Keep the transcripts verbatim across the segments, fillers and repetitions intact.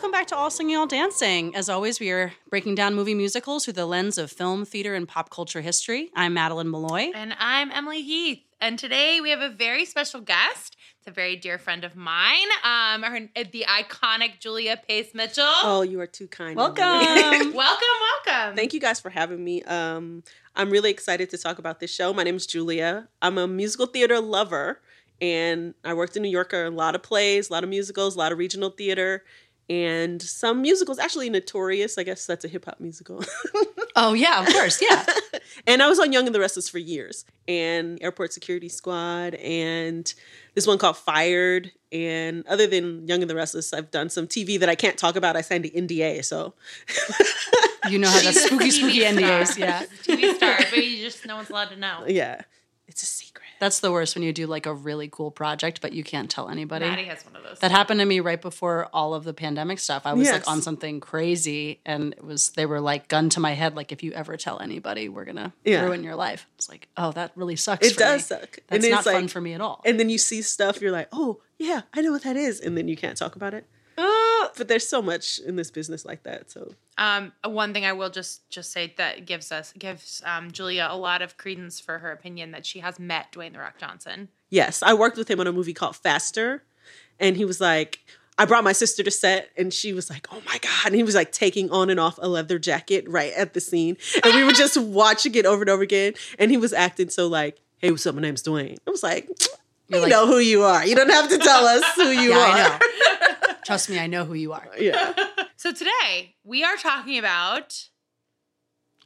Welcome back to All Singing, All Dancing. As always, we are breaking down movie musicals through the lens of film, theater, and pop culture history. I'm Madeline Malloy. And I'm Emily Heath. And today we have a very special guest. It's a very dear friend of mine, um, her, the iconic Julia Pace Mitchell. Oh, you are too kind. Welcome. welcome, welcome. Thank you guys for having me. Um, I'm really excited to talk about this show. My name is Julia. I'm a musical theater lover, and I worked in New York a lot of plays, a lot of musicals, a lot of regional theater, and some musicals. Actually, Notorious, I guess that's a hip-hop musical. Oh, yeah, of course, yeah. And I was on Young and the Restless for years, and Airport Security Squad, and this one called Fired. And other than Young and the Restless, I've done some T V that I can't talk about. I signed an N D A, so. You know how that's spooky, spooky N D As, yeah. T V star, but you just, no one's allowed to know. Yeah. It's a secret. That's the worst, when you do like a really cool project, but you can't tell anybody. Maddie has one of those. That happened to me right before all of the pandemic stuff. I was yes. like on something crazy, and it was they were like gun to my head, like, if you ever tell anybody, we're gonna yeah. ruin your life. It's like, oh, that really sucks. It for does me. Suck. That's and not like, fun for me at all. And then you see stuff, you're like, oh yeah, I know what that is, and then you can't talk about it. Uh, but there's so much in this business like that. So um, one thing I will just just say that gives us gives um, Julia a lot of credence for her opinion that she has met Dwayne The Rock Johnson. Yes, I worked with him on a movie called Faster, and he was like, I brought my sister to set, and she was like, oh my God. And he was like taking on and off a leather jacket right at the scene. And we were just watching it over and over again. And he was acting so like, hey, what's up? My name's Dwayne. I was like, you like, know who you are. You don't have to tell us who you yeah, are. I know. Trust me, I know who you are. Yeah. So today, we are talking about...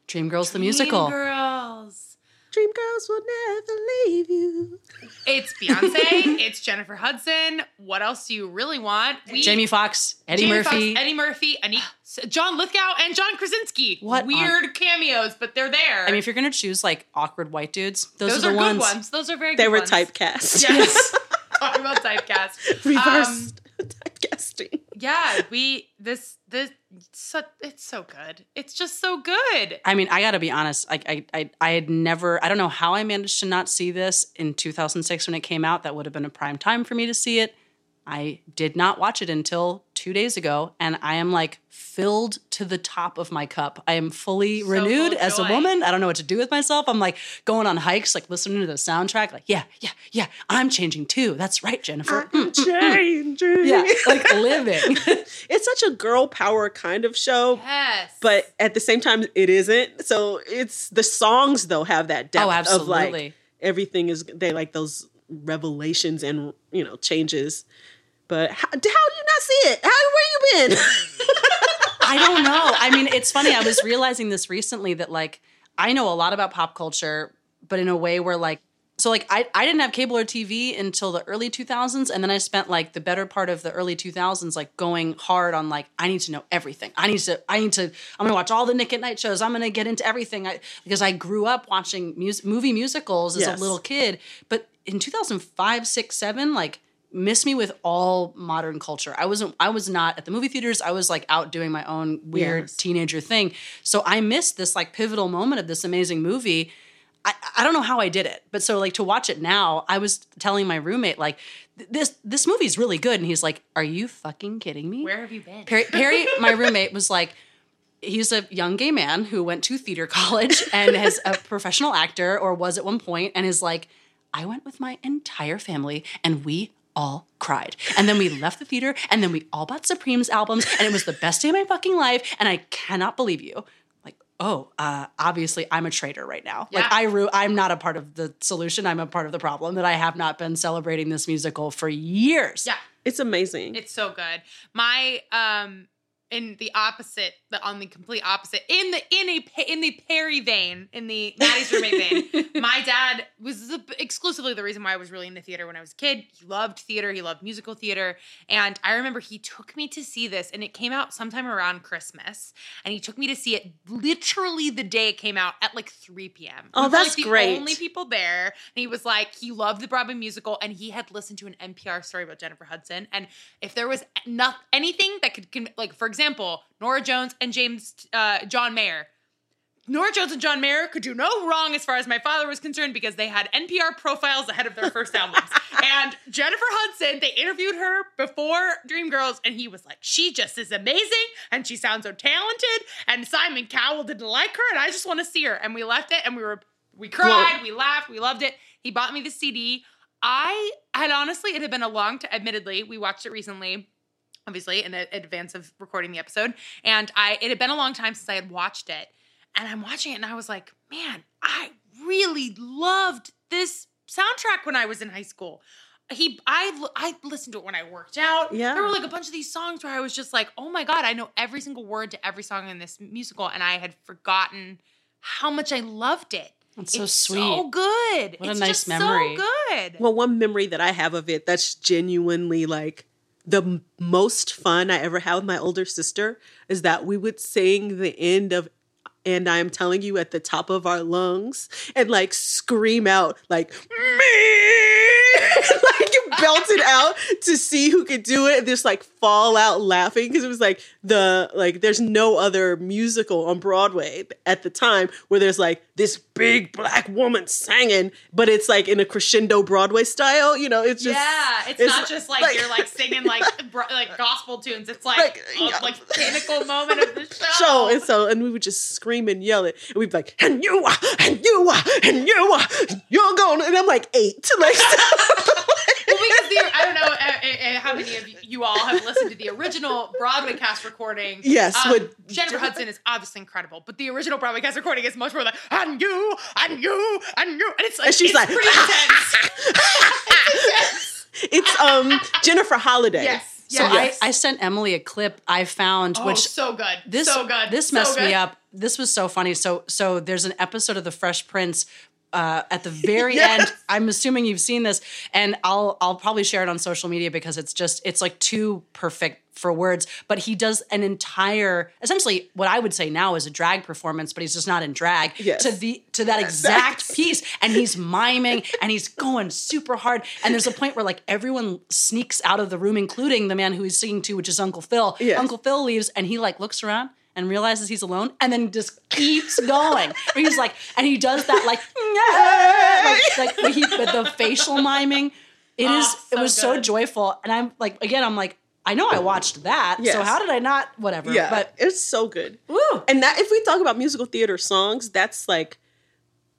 Dreamgirls, the musical. Dreamgirls. Dreamgirls will never leave you. It's Beyonce. It's Jennifer Hudson. What else do you really want? We, Jamie Foxx, Eddie Jamie Murphy. Foxx, Eddie Murphy, Anika, John Lithgow, and John Krasinski. What Weird on- cameos, but they're there. I mean, if you're going to choose, like, awkward white dudes, those, those are the are ones. Those are good ones. Those are very they good ones. They were typecast. Yes. Talking about typecast. Reversed. Um, Typecasting. Yeah, we this this so, it's so good. It's just so good. I mean, I gotta be honest. I I I, I had never. I don't know how I managed to not see this in two thousand six when it came out. That would have been a prime time for me to see it. I did not watch it until two days ago, and I am like filled to the top of my cup. I am fully so renewed full as joy. A woman. I don't know what to do with myself. I'm like going on hikes, like listening to the soundtrack, like, yeah, yeah, yeah, I'm changing too. That's right, Jennifer. I'm mm, changing. Mm, mm. Yeah, like living. It's such a girl power kind of show. Yes. But at the same time, it isn't. So it's the songs, though, have that depth oh, absolutely. Of like everything is, they like those revelations and, you know, changes. But how, how do you not see it? How where you been? I don't know. I mean, it's funny. I was realizing this recently that, like, I know a lot about pop culture, but in a way where, like, so, like, I, I didn't have cable or T V until the early two thousands, and then I spent, like, the better part of the early two thousands, like, going hard on, like, I need to know everything. I need to, I need to, I'm going to watch all the Nick at Night shows. I'm going to get into everything. I, because I grew up watching mus- movie musicals as yes. a little kid. But in two thousand five, six, seven, like, miss me with all modern culture. I wasn't, I was not at the movie theaters. I was like out doing my own weird yes. teenager thing. So I missed this like pivotal moment of this amazing movie. I, I don't know how I did it, but so like to watch it now, I was telling my roommate, like, this, this movie is really good. And he's like, are you fucking kidding me? Where have you been? Perry, Perry my roommate was like, he's a young gay man who went to theater college and is a professional actor or was at one point, and is like, I went with my entire family and we all cried. And then we left the theater and then we all bought Supremes albums and it was the best day of my fucking life and I cannot believe you. Like, oh, uh, obviously I'm a traitor right now. Yeah. Like I ru- I'm not a part of the solution. I'm a part of the problem that I have not been celebrating this musical for years. Yeah. It's amazing. It's so good. My, um, in the opposite, the on the complete opposite, in the in a in the Perry vein, in the Maddie's roommate vein, my dad was the, exclusively the reason why I was really in the theater when I was a kid. He loved theater, he loved musical theater, and I remember he took me to see this, and it came out sometime around Christmas, and he took me to see it literally the day it came out at like three p.m. Oh, that's like great! The only people there, and he was like, he loved the Broadway musical, and he had listened to an N P R story about Jennifer Hudson, and if there was not anything that could, like, for example, Norah Jones and James uh, John Mayer Norah Jones and John Mayer could do no wrong as far as my father was concerned because they had N P R profiles ahead of their first albums. And Jennifer Hudson, they interviewed her before Dreamgirls, and he was like, she just is amazing, and she sounds so talented, and Simon Cowell didn't like her, and I just want to see her. And we left it, and we were, we cried, we laughed, we loved it. He bought me the C D. I had honestly, it had been a long time, admittedly, we watched it recently, obviously, in advance of recording the episode, and I it had been a long time since I had watched it. And I'm watching it and I was like, man, I really loved this soundtrack when I was in high school. He, I, I listened to it when I worked out. Yeah. There were like a bunch of these songs where I was just like, oh my God, I know every single word to every song in this musical. And I had forgotten how much I loved it. It's so sweet. It's so good. What a nice memory. It's just so good. Well, one memory that I have of it that's genuinely like, the most fun I ever had with my older sister is that we would sing the end of And I'm telling you at the top of our lungs and like scream out like, me, like belt it out to see who could do it. And just like fall out laughing because it was like the, like there's no other musical on Broadway at the time where there's like this big black woman singing, but it's like in a crescendo Broadway style. You know, it's just. Yeah, it's, it's not like, just like, like you're like singing like like gospel tunes. It's like like, a, yeah. like pinnacle moment of the show. show. And so, and we would just scream and yell it, and we'd be like, and you are, and you are, and you are, you're going, and I'm like eight, like. Well, because the, I don't know uh, uh, how many of you all have listened to the original Broadway cast recording. Yes, um, with Jennifer Hudson is obviously incredible, but the original Broadway cast recording is much more like, and you, and you, and you, and it's like, and she's it's like, pretty intense. It's um Jennifer Holiday. Yes. So yes. I, I sent Emily a clip I found, oh, which so good, this, so good, this messed so good. me up. This was so funny. So, so there's an episode of The Fresh Prince uh, at the very yes. end. I'm assuming you've seen this, and I'll I'll probably share it on social media because it's just it's like too perfect for words. But he does an entire, essentially what I would say now is a drag performance, but he's just not in drag yes. to the to that exact yes. piece. And he's miming and he's going super hard. And there's a point where like everyone sneaks out of the room, including the man who he's singing to, which is Uncle Phil. Yes. Uncle Phil leaves and he like looks around and realizes he's alone and then just keeps going. He's like, and he does that like, like, like he, but the facial miming. It oh, is, so it was good. So joyful. And I'm like, again, I'm like, I know I watched that, yes. so how did I not, whatever. Yeah, but it's so good. Woo. And that, if we talk about musical theater songs, that's like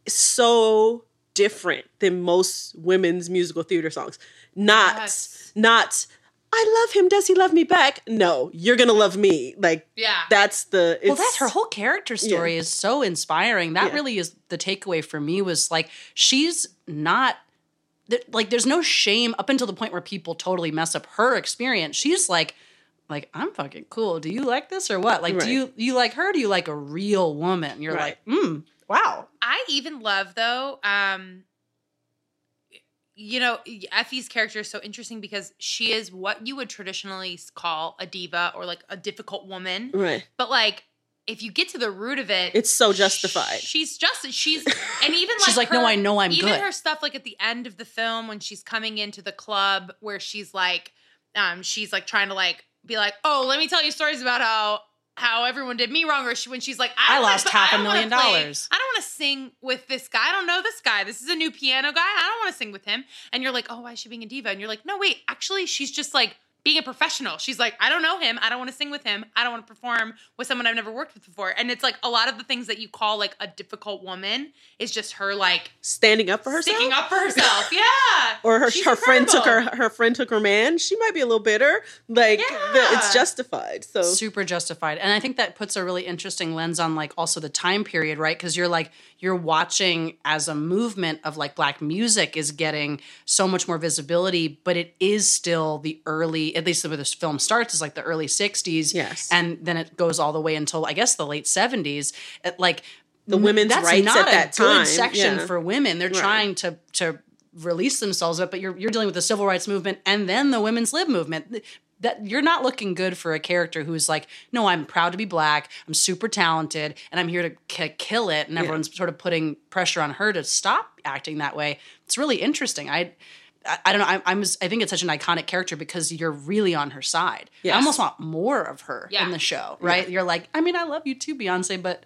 so different than most women's musical theater songs. Not, yes. not, I love him, does he love me back? No, you're going to love me. Like, yeah. that's the... It's, well, that's her whole character story yeah. is so inspiring. That yeah. really is the takeaway for me was like, she's not... Like, there's no shame up until the point where people totally mess up her experience. She's like, like I'm fucking cool. Do you like this or what? Like, right. do you you like her? Do you like a real woman? You're right. like, mm, wow. I even love, though, um, you know, Effie's character is so interesting because she is what you would traditionally call a diva or, like, a difficult woman. Right. But, like... If you get to the root of it, it's so justified. She's just she's and even like she's like her, no, I know I'm even good. Her stuff like at the end of the film when she's coming into the club where she's like, um, she's like trying to like be like, oh, let me tell you stories about how how everyone did me wrong, or she, when she's like, I, I lost wanna, half I a million play, dollars. I don't want to sing with this guy. I don't know this guy. This is a new piano guy. I don't want to sing with him. And you're like, oh, why is she being a diva? And you're like, no, wait, actually, she's just like. Being a professional. She's like, I don't know him. I don't want to sing with him. I don't want to perform with someone I've never worked with before. And it's like a lot of the things that you call like a difficult woman is just her like standing up for herself. Sticking up for herself. Yeah. Or her, her friend took her her friend took her man. She might be a little bitter. Like yeah. the, it's justified. So super justified. And I think that puts a really interesting lens on like also the time period, right? Because you're like you're watching as a movement of like Black music is getting so much more visibility, but it is still the early at least where this film starts is like the early sixties. Yes. And then it goes all the way until, I guess, the late seventies. It, like the women's that's rights not at a that time. Good section yeah. for women. They're right. trying to to release themselves up, but you're you're dealing with the civil rights movement and then the women's lib movement. That you're not looking good for a character who's like, no, I'm proud to be Black. I'm super talented and I'm here to k- kill it. And everyone's yeah. sort of putting pressure on her to stop acting that way. It's really interesting. I. I don't know. I, I'm. I think it's such an iconic character because you're really on her side. Yes. I almost want more of her yeah. in the show, right? Yeah. You're like, I mean, I love you too, Beyonce, but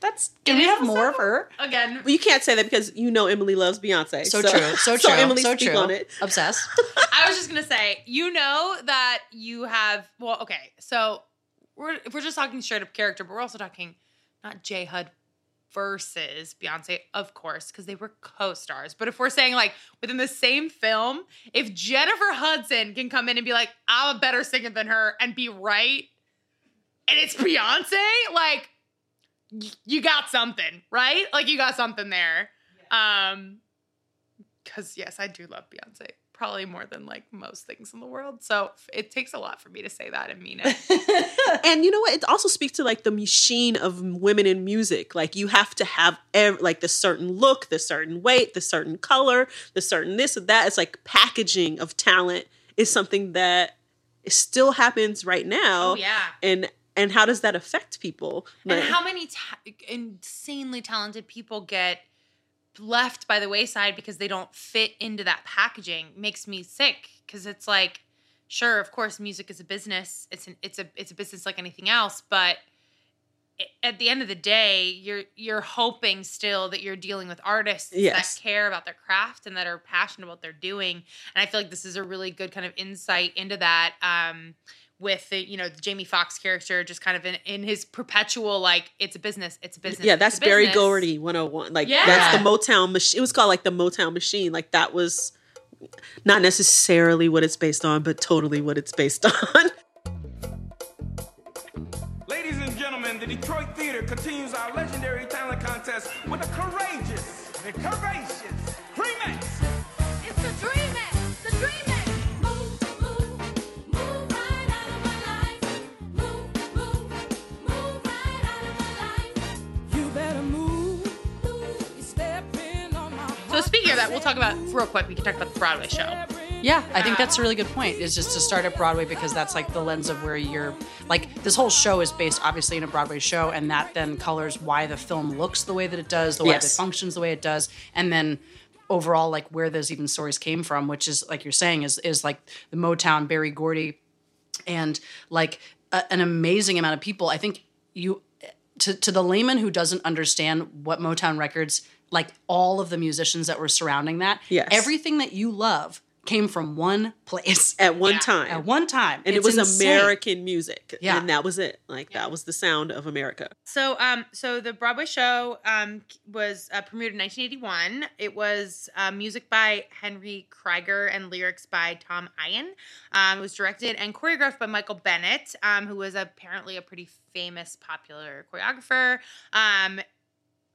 That's do we have also, more of her? Again, well, you can't say that because you know Emily loves Beyonce. So, so true, so true, so Emily so speak true. On it. Obsessed. I was just gonna say, you know that you have. Well, okay, so we're we're just talking straight up character, but we're also talking not J Hud versus Beyonce, of course, because they were co-stars. But if we're saying like within the same film, if Jennifer Hudson can come in and be like, I'm a better singer than her, and be right, and it's Beyonce, like. You got something, right? Like, you got something there. Yeah. Um, because, yes, I do love Beyonce. Probably more than, like, most things in the world. So it takes a lot for me to say that and mean it. And you know what? It also speaks to, like, the machine of women in music. Like, you have to have, ev- like, the certain look, the certain weight, the certain color, the certain this or that. It's, like, packaging of talent is something that still happens right now. Oh, yeah. And... And how does that affect people? Like, and how many ta- insanely talented people get left by the wayside because they don't fit into that packaging makes me sick. Because it's like, sure, of course, music is a business. It's an, it's a it's a business like anything else. But at the end of the day, you're you're hoping still that you're dealing with artists yes. that care about their craft and that are passionate about what they're doing. And I feel like this is a really good kind of insight into that. Um, With the, you know, the Jamie Foxx character just kind of in, in his perpetual, like, it's a business, it's a business. Yeah, that's Berry Gordy one oh one. Like, yeah. That's the Motown machine. It was called, like, the Motown machine. Like, that was not necessarily what it's based on, but totally what it's based on. Ladies and gentlemen, the Detroit Theater continues our legendary talent contest with a courageous, the courageous Dreamex. It's the Dreamex, the Dreamex. Speaking of that, we'll talk about real quick. We can talk about the Broadway show. Yeah, I think that's a really good point. Is just to start at Broadway because that's like the lens of where you're like this whole show is based obviously in a Broadway show, and that then colors why the film looks the way that it does, the way yes. that it functions the way it does, and then overall like where those even stories came from, which is like you're saying is is like the Motown, Berry Gordy, and like a, an amazing amount of people. I think you to to the layman who doesn't understand what Motown Records. Like all of the musicians that were surrounding that. Yes. Everything that you love came from one place. At one yeah. time. At one time. And it's it was insane. American music. Yeah. And that was it. Like yeah. that was the sound of America. So um, so the Broadway show um, was uh, premiered in nineteen eighty-one. It was uh, music by Henry Krieger and lyrics by Tom Eyen. Um, it was directed and choreographed by Michael Bennett, um, who was apparently a pretty famous, popular choreographer. Um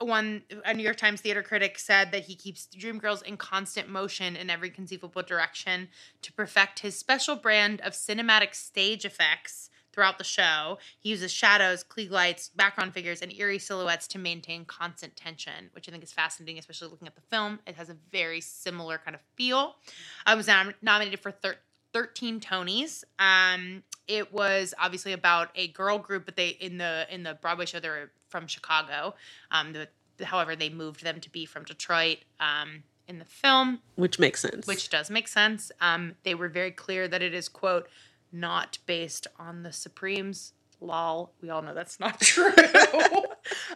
One, a New York Times theater critic said that he keeps Dreamgirls in constant motion in every conceivable direction to perfect his special brand of cinematic stage effects throughout the show. He uses shadows, Klieg lights, background figures, and eerie silhouettes to maintain constant tension, which I think is fascinating, especially looking at the film. It has a very similar kind of feel. I was nom- nominated for thirteen. thirteen Tonys. Um, it was obviously about a girl group, but they in the in the Broadway show they were from Chicago. Um, the, however, they moved them to be from Detroit um, in the film, which makes sense. Which does make sense. Um, they were very clear that it is quote not based on the Supremes. Lol, we all know that's not true.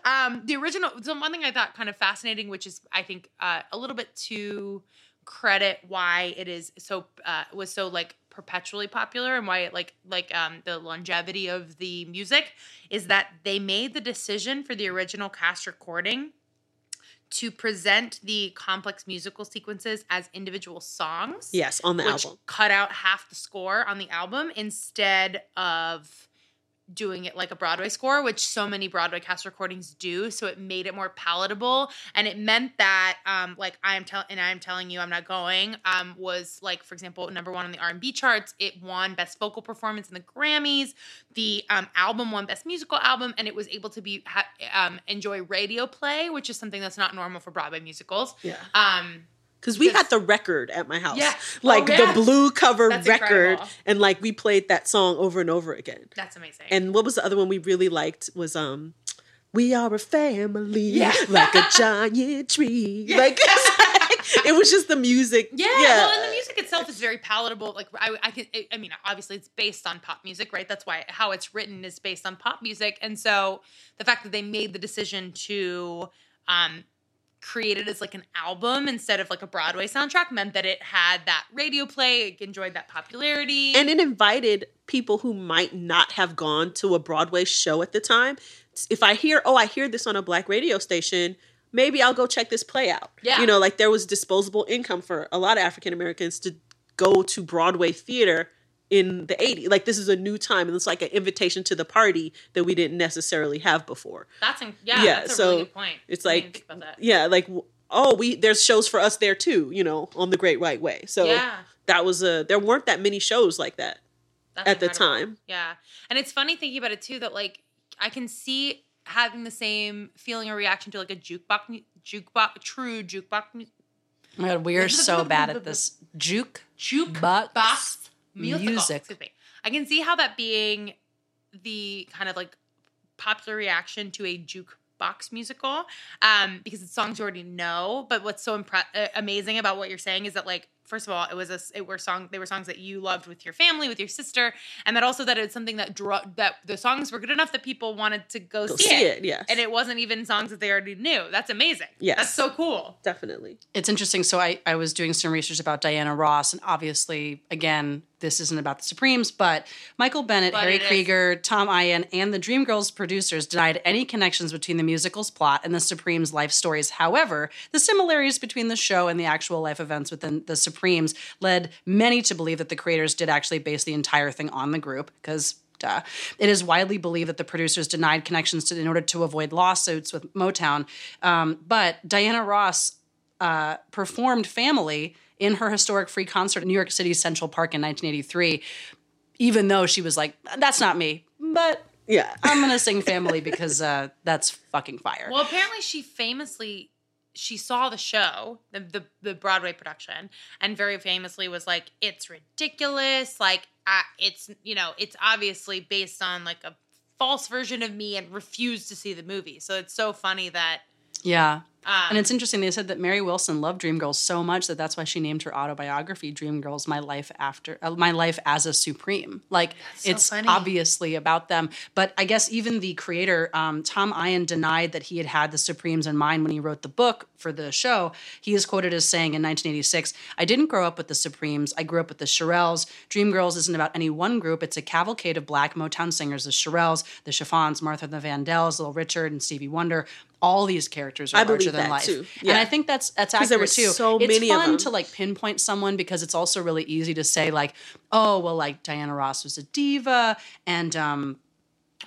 um, the original. So one thing I thought kind of fascinating, which is I think uh, a little bit too. Credit why it is so uh, was so like perpetually popular and why it like like um, the longevity of the music is that they made the decision for the original cast recording to present the complex musical sequences as individual songs. Yes, on the which album, cut out half the score on the album instead of. Doing it like a Broadway score, which so many Broadway cast recordings do. So it made it more palatable. And it meant that, um, like I am telling, and I am telling you, I'm not going, um, was like, for example, number one on the R and B charts. It won best vocal performance in the Grammys. The, um, album won best musical album, and it was able to be, ha- um, enjoy radio play, which is something that's not normal for Broadway musicals. Yeah. Um, Because we had the record at my house. Yeah. Like oh, yeah. the blue cover That's record. Incredible. And like we played that song over and over again. That's amazing. And what was the other one we really liked was um, We Are a Family. Yeah. Like a giant tree. Yeah. Like, like it was just the music. Yeah. yeah. Well, and the music music itself is very palatable. Like I, I can, I mean, obviously it's based on pop music, right? That's why how it's written is based on pop music. And so the fact that they made the decision to um, create it as like an album instead of like a Broadway soundtrack meant that it had that radio play, it enjoyed that popularity. And it invited people who might not have gone to a Broadway show at the time. If I hear, oh, I hear this on a Black radio station, maybe I'll go check this play out. Yeah. You know, like there was disposable income for a lot of African Americans to go to Broadway theater in the eighties. Like this is a new time and it's like an invitation to the party that we didn't necessarily have before. That's, in- yeah, yeah, that's a so really good point. It's like, yeah, like, oh, we there's shows for us there too, you know, on the Great White Way. So yeah. that was a, there weren't that many shows like that that's at incredible. The time. Yeah. And it's funny thinking about it too, that like I can see having the same feeling or reaction to like a jukebox, jukebox, true jukebox. Oh my God, we are so bad at this juke, jukebox music. Excuse me. I can see how that being the kind of like popular reaction to a jukebox musical, um, because it's songs you already know. But what's so impre- uh, amazing about what you're saying is that like, first of all, it was a it were song they were songs that you loved with your family, with your sister, and that also that it's something that drew, that the songs were good enough that people wanted to go, go see, see it. it yes. And it wasn't even songs that they already knew. That's amazing. Yes. That's so cool. Definitely. It's interesting. So I, I was doing some research about Diana Ross, and obviously, again, this isn't about the Supremes, but Michael Bennett, but Harry Krieger, Tom Eyen, and the Dreamgirls producers denied any connections between the musical's plot and the Supremes' life stories. However, the similarities between the show and the actual life events within the Supremes led many to believe that the creators did actually base the entire thing on the group, because duh. It is widely believed that the producers denied connections to, in order to avoid lawsuits with Motown. Um, but Diana Ross uh, performed Family in her historic free concert in New York City's Central Park in nineteen eighty-three, even though she was like, that's not me, but yeah, I'm going to sing Family because uh, that's fucking fire. Well, apparently she famously, she saw the show, the, the the Broadway production, and very famously was like, it's ridiculous, like, I, it's, you know, it's obviously based on like a false version of me, and refused to see the movie. So it's so funny that... Yeah. Um, and it's interesting. They said that Mary Wilson loved Dreamgirls so much that that's why she named her autobiography Dreamgirls, My Life After uh, My Life as a Supreme. Like so it's funny. Obviously about them. But I guess even the creator, um, Tom Eyen, denied that he had had the Supremes in mind when he wrote the book for the show. He is quoted as saying in nineteen eighty-six, I didn't grow up with the Supremes. I grew up with the Shirelles. Dreamgirls isn't about any one group. It's a cavalcade of Black Motown singers, the Shirelles, the Chiffons, Martha and the Vandellas, Little Richard, and Stevie Wonder. All these characters are larger than life. Too. Yeah. And I think that's that's accurate there were too. So it's many fun of them. To like pinpoint someone, because it's also really easy to say like, oh, well, like Diana Ross was a diva, and um,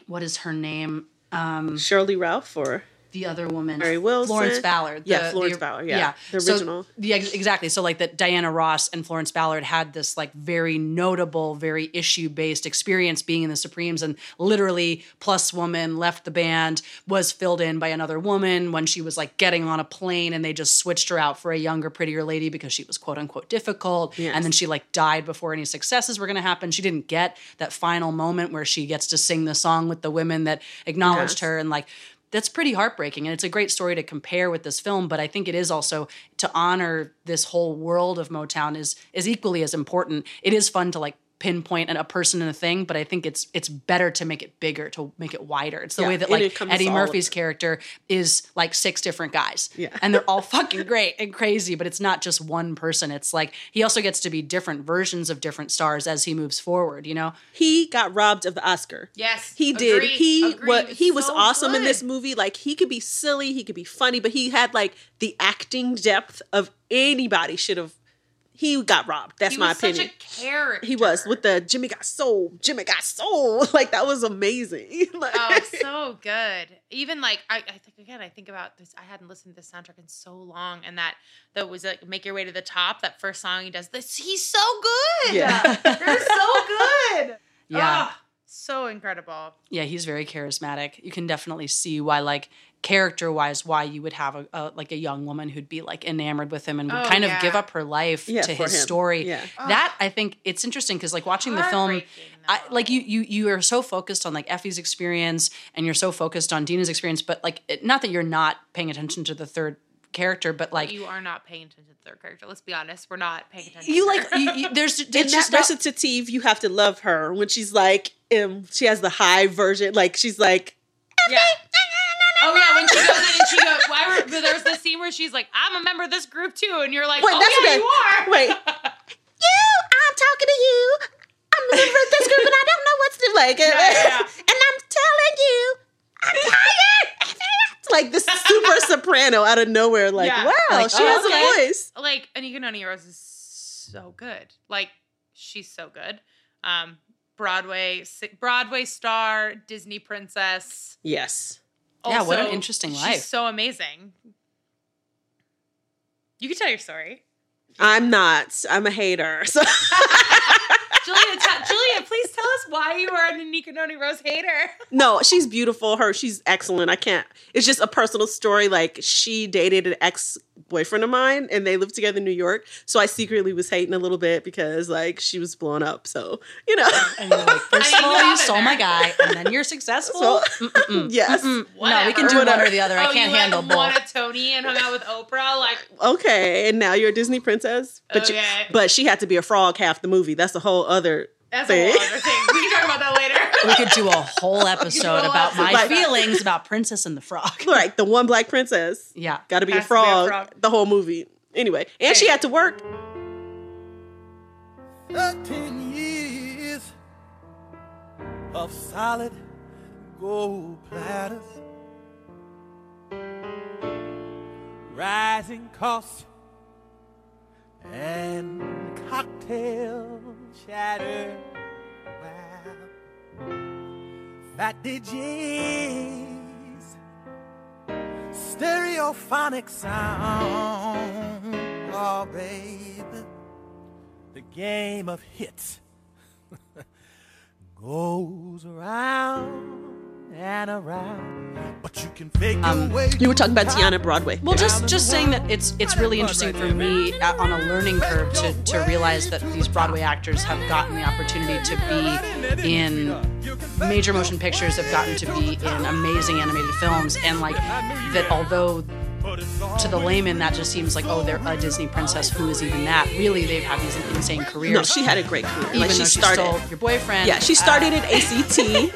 what is her name? Um, Shirley Ralph or the other woman, Berry Wilson. Florence Ballard. The, yeah, Florence the, Ballard. Yeah, yeah. The original. So, yeah, exactly. So like that Diana Ross and Florence Ballard had this like very notable, very issue-based experience being in the Supremes, and literally plus woman left the band, was filled in by another woman when she was like getting on a plane, and they just switched her out for a younger, prettier lady because she was quote unquote difficult. Yes. And then she like died before any successes were going to happen. She didn't get that final moment where she gets to sing the song with the women that acknowledged yes. her, and like, that's pretty heartbreaking, and it's a great story to compare with this film, but I think it is also to honor this whole world of Motown is is equally as important. It is fun to like pinpoint a person and a thing, but I think it's it's better to make it bigger, to make it wider. It's the yeah, way that like Eddie Murphy's character is like six different guys, yeah. and they're all fucking great and crazy, but it's not just one person. It's like he also gets to be different versions of different stars as he moves forward, you know? He got robbed of the Oscar. Yes. He did. Agreed, he agreed. What, he was so awesome good. In this movie. Like he could be silly, he could be funny, but he had like the acting depth of anybody should have. He got robbed. That's my opinion. He was such a character. He was with the Jimmy got soul. Jimmy got soul. Like that was amazing. Like, oh, so good. Even like I, I think again. I think about this. I hadn't listened to this soundtrack in so long, and that that was like "Make Your Way to the Top." That first song he does. This he's so good. Yeah, they're so good. Yeah, oh, so incredible. Yeah, he's very charismatic. You can definitely see why like. Character-wise, why you would have a, a like a young woman who'd be like enamored with him and would oh, kind yeah. of give up her life yeah, to his him. Story. Yeah. Oh. That I think it's interesting because like watching the film, I, like you you you are so focused on like Effie's experience and you're so focused on Dina's experience, but like it, not that you're not paying attention to the third character, but like you are not paying attention to their character. Let's be honest, we're not paying attention. You to like her. You, you, there's it's in just that recitative. You have to love her when she's like, um, she has the high version. Like she's like, yeah. Oh yeah, when she goes in and she goes, why were, there's the scene where she's like, I'm a member of this group too, and you're like, wait, oh that's yeah, that, you are. Wait, you, I'm talking to you. I'm a member of this group, and I don't know what's to do. Like, yeah, yeah, yeah. And I'm telling you, I'm tired. Like this super soprano out of nowhere. Like, yeah. Wow, like, she oh, has okay. a voice. Like, Anika Noni Rose is so good. Like, she's so good. Um, Broadway, Broadway star, Disney princess. Yes. Also, yeah, what an interesting life. She's so amazing. You can tell your story. I'm not. I'm a hater. So. Julia, t- Julia, please tell us why you are an Anika Noni Rose hater. No, she's beautiful. Her, she's excellent. I can't. It's just a personal story. Like, she dated an ex-boyfriend of mine, and they lived together in New York. So I secretly was hating a little bit because, like, she was blown up. So, you know. And you're like, first of all, you stole my guy, and then you're successful? So, Mm-mm. Yes. Mm-mm. No, we can do whatever. One or the other. Oh, I can't you handle both. Won a Tony and hung out with Oprah? Like, okay, and now you're a Disney princess? But, okay. you, but she had to be a frog half the movie. That's the whole other That's thing. a whole other thing. We can talk about that later. We could do a whole episode about my like, feelings about Princess and the Frog. Like the one black princess. Yeah. Got to be a frog the whole movie. Anyway. And hey. She had to work. Thirteen years of solid gold platters. Rising costs and cocktail shatter. Wow. Fat D Js, stereophonic sound. Oh, baby, the game of hits goes around and around, but you can fake um, your way. You were talking about Tiana Broadway. Well, just just saying that it's it's really interesting for me uh, on a learning curve to, to realize that these Broadway actors have gotten the opportunity to be in major motion pictures, have gotten to be in amazing animated films, and like that although to the layman that just seems like, oh, they're a Disney princess, who is even that? Really, they've had these insane careers. No, she had a great career. Even like, she though she started, stole your boyfriend. Yeah, she started uh, at A C T.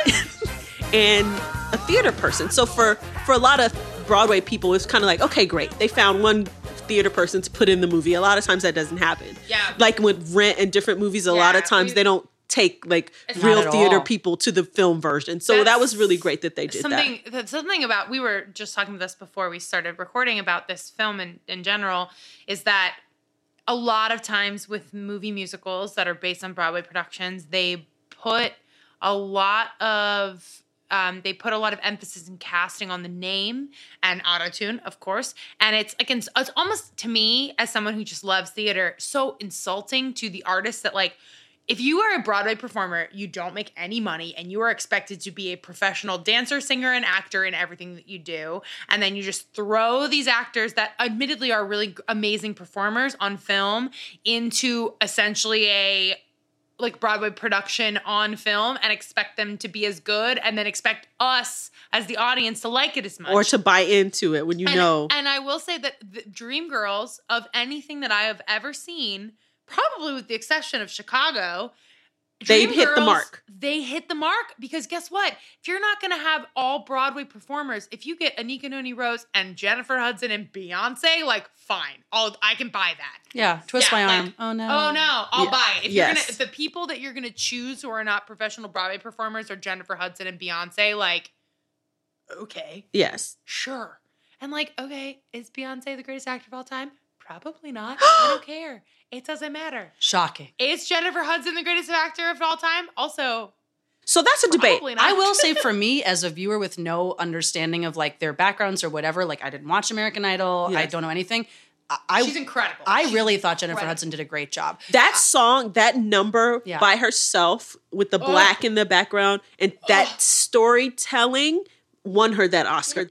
And a theater person. So for, for a lot of Broadway people, it's kind of like, okay, great. They found one theater person to put in the movie. A lot of times that doesn't happen. Yeah. Like with Rent and different movies, a yeah, lot of times we, they don't take like real theater all. people to the film version. So That's that was really great that they did something, that. That's something about, we were just talking about this before we started recording about this film in, in general, is that a lot of times with movie musicals that are based on Broadway productions, they put a lot of... Um, they put a lot of emphasis in casting on the name and auto-tune, of course. And it's like it's almost, to me, as someone who just loves theater, so insulting to the artists that like, if you are a Broadway performer, you don't make any money and you are expected to be a professional dancer, singer, and actor in everything that you do. And then you just throw these actors that admittedly are really amazing performers on film into essentially a... like Broadway production on film and expect them to be as good and then expect us as the audience to like it as much. Or to buy into it when you and, know. And I will say that the Dreamgirls, of anything that I have ever seen, probably with the exception of Chicago, Dream they hit Girls, the mark. They hit the mark because guess what? If you're not going to have all Broadway performers, if you get Anika Noni Rose and Jennifer Hudson and Beyonce, like fine, I'll, I can buy that. Yeah, twist yeah, my like, arm. Oh no. Oh no, I'll yeah. buy it. If yes. you're gonna, if the people that you're going to choose who are not professional Broadway performers are Jennifer Hudson and Beyonce, like okay. Yes. Sure. And like okay, is Beyonce the greatest actor of all time? Probably not. I don't care. It doesn't matter. Shocking. Is Jennifer Hudson the greatest actor of all time? Also, so that's a debate. Not. I will say for me as a viewer with no understanding of like their backgrounds or whatever, like I didn't watch American Idol. Yes. I don't know anything. I, She's incredible. I She's really thought Jennifer incredible. Hudson did a great job. That uh, song, that number yeah. by herself with the black oh. in the background and that oh. storytelling won her that Oscar.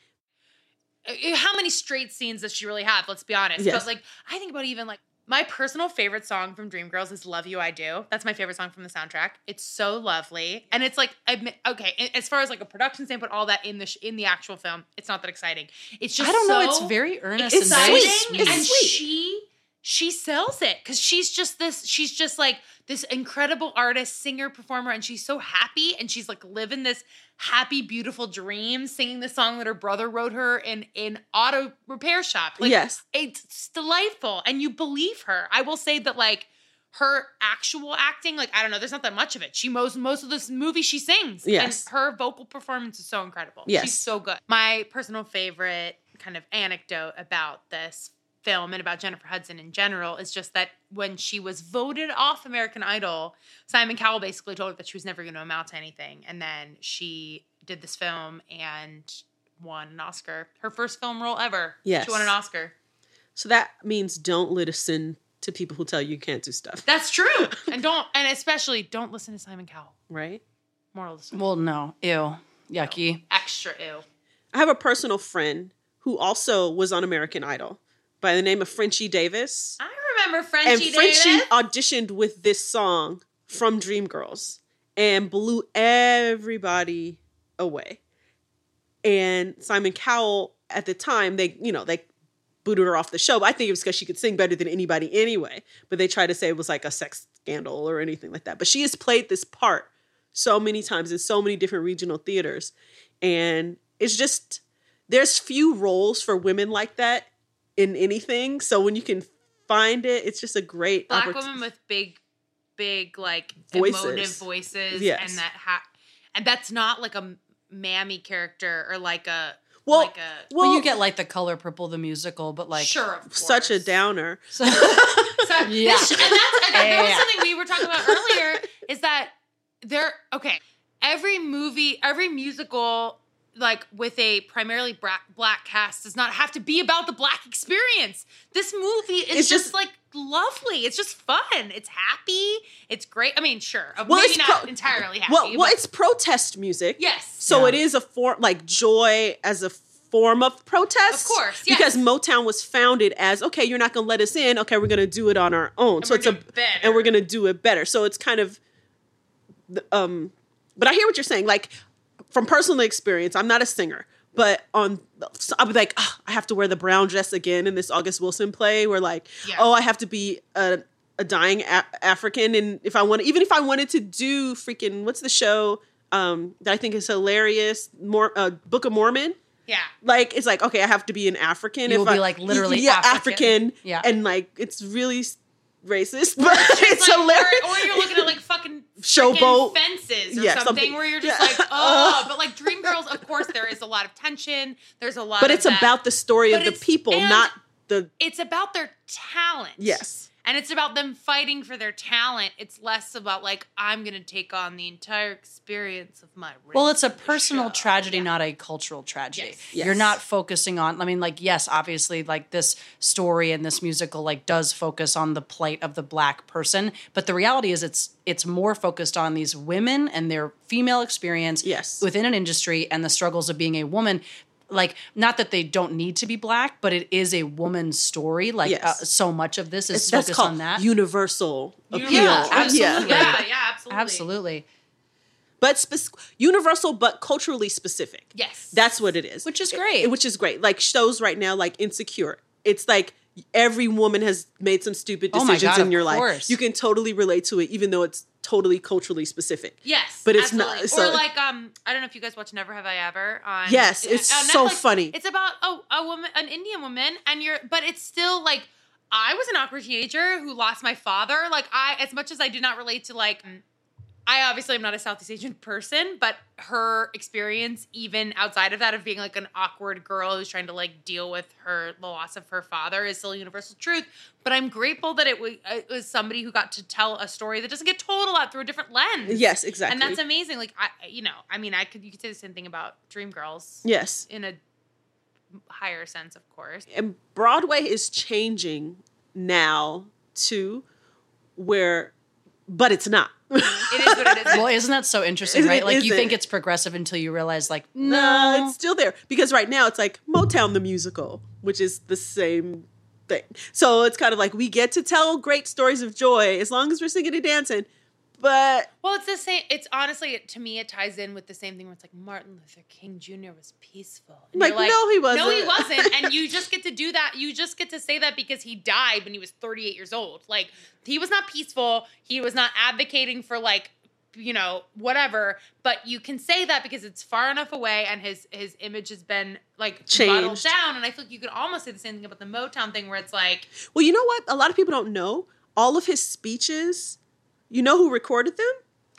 How many straight scenes does she really have? Let's be honest. Yes. But like, I think about even like My personal favorite song from Dreamgirls is Love You I Do. That's my favorite song from the soundtrack. It's so lovely. And it's like, okay, as far as like a production standpoint, all that in the sh- in the actual film, it's not that exciting. It's just I don't so know. It's very earnest and very sweet. And sweet. she she sells it because she's just this, she's just like this incredible artist, singer, performer, and she's so happy and she's like living this happy, beautiful dream, singing the song that her brother wrote her in an auto repair shop. Like, yes. It's delightful. And you believe her. I will say that, like, her actual acting, like, I don't know, there's not that much of it. She most, most of this movie she sings. Yes. And her vocal performance is so incredible. Yes. She's so good. My personal favorite kind of anecdote about this film and about Jennifer Hudson in general is just that when she was voted off American Idol, Simon Cowell basically told her that she was never going to amount to anything. And then she did this film and won an Oscar. Her first film role ever. Yes. She won an Oscar. So that means don't listen to people who tell you you can't do stuff. That's true. and don't, and especially don't listen to Simon Cowell. Right? Moral of the story. Well, no. Ew. Yucky. Extra ew. I have a personal friend who also was on American Idol, by the name of Frenchie Davis. I remember Frenchie Davis. And Frenchie auditioned with this song from Dreamgirls and blew everybody away. And Simon Cowell, at the time, they, you know, they booted her off the show. But I think it was because she could sing better than anybody anyway. But they tried to say it was like a sex scandal or anything like that. But she has played this part so many times in so many different regional theaters. And it's just, there's few roles for women like that in anything. So when you can find it, it's just a great Black woman with big, big, like, voices. Emotive voices. Yes. And that ha- and that's not like a mammy character or like a well, like a well, well you get like The Color Purple, the musical, but like sure, of course. Such a downer. So, so yeah. This, and that's and that was yeah. something we were talking about earlier is that there okay, every movie, every musical like with a primarily black, black cast does not have to be about the black experience. This movie is it's just, just like lovely. It's just fun. It's happy. It's great. I mean, sure. Well, maybe not pro- entirely happy. Well, well it's protest music. Yes. So yeah. It is a form, like joy as a form of protest. Of course. Yes. Because Motown was founded as, okay, you're not going to let us in. Okay. We're going to do it on our own. And so it's a, better. and we're going to do it better. So it's kind of, um, but I hear what you're saying. Like, from personal experience, I'm not a singer, but on so I would like, oh, I have to wear the brown dress again in this August Wilson play. Where like, yeah. oh, I have to be a, a dying a- African, and if I want, even if I wanted to do freaking what's the show um, that I think is hilarious, more uh, Book of Mormon. Yeah, like it's like okay, I have to be an African. You'll if be I, like literally yeah, African. African, yeah, and like it's really racist, but it's, it's like, hilarious. Or, or you're looking at like fucking showboat Fences or yeah, something, something where you're just yeah. like, oh. Uh, but like Dreamgirls, of course, there is a lot of tension. There's a lot, but of it's that. about the story but of the people, not the. It's about their talent. Yes, and it's about them fighting for their talent. It's less about like I'm going to take on the entire experience of my. Well, it's a personal show. tragedy, yeah. not a cultural tragedy. Yes. Yes. You're not focusing on. I mean, like yes, obviously, like this story and this musical like does focus on the plight of the black person, but the reality is it's. It's more focused on these women and their female experience yes. within an industry and the struggles of being a woman. Like, not that they don't need to be black, but it is a woman's story. Like, yes. uh, so much of this is it's, focused on that. Universal appeal. Yeah, absolutely. Yeah, yeah, absolutely. Absolutely. But spe- universal, but culturally specific. Yes. That's what it is. Which is great. It, which is great. Like, shows right now, like, Insecure. It's like... Every woman has made some stupid decisions oh my God, in your of course. life. You can totally relate to it, even though it's totally culturally specific. Yes, but it's absolutely. not. So. Or like, um, I don't know if you guys watch Never Have I Ever. On, yes, it's on so funny. It's about oh, a woman, an Indian woman, and you're, but it's still like, I was an awkward teenager who lost my father. Like I, as much as I did not relate to like. I obviously am not a Southeast Asian person, but her experience, even outside of that, of being like an awkward girl who's trying to like deal with her the loss of her father, is still a universal truth. But I'm grateful that it was, it was somebody who got to tell a story that doesn't get told a lot through a different lens. Yes, exactly. And that's amazing. Like I, you know, I mean, I could you could say the same thing about Dreamgirls. Yes, in a higher sense, of course. And Broadway is changing now too, where, but it's not. It is what it is. Well, isn't that so interesting, isn't right? It, like you it? think it's progressive until you realize like, no. no, it's still there. Because right now it's like Motown the musical, which is the same thing. So it's kind of like we get to tell great stories of joy as long as we're singing and dancing. But well, it's the same. It's honestly, to me, it ties in with the same thing where it's like Martin Luther King Junior was peaceful. Like, like, no, he wasn't. No, he wasn't. And you just get to do that. You just get to say that because he died when he was thirty-eight years old. Like, he was not peaceful. He was not advocating for, like, you know, whatever. But you can say that because it's far enough away and his, his image has been, like, changed, bottled down. And I feel like you could almost say the same thing about the Motown thing where it's like, well, you know what? A lot of people don't know. All of his speeches... You know who recorded them?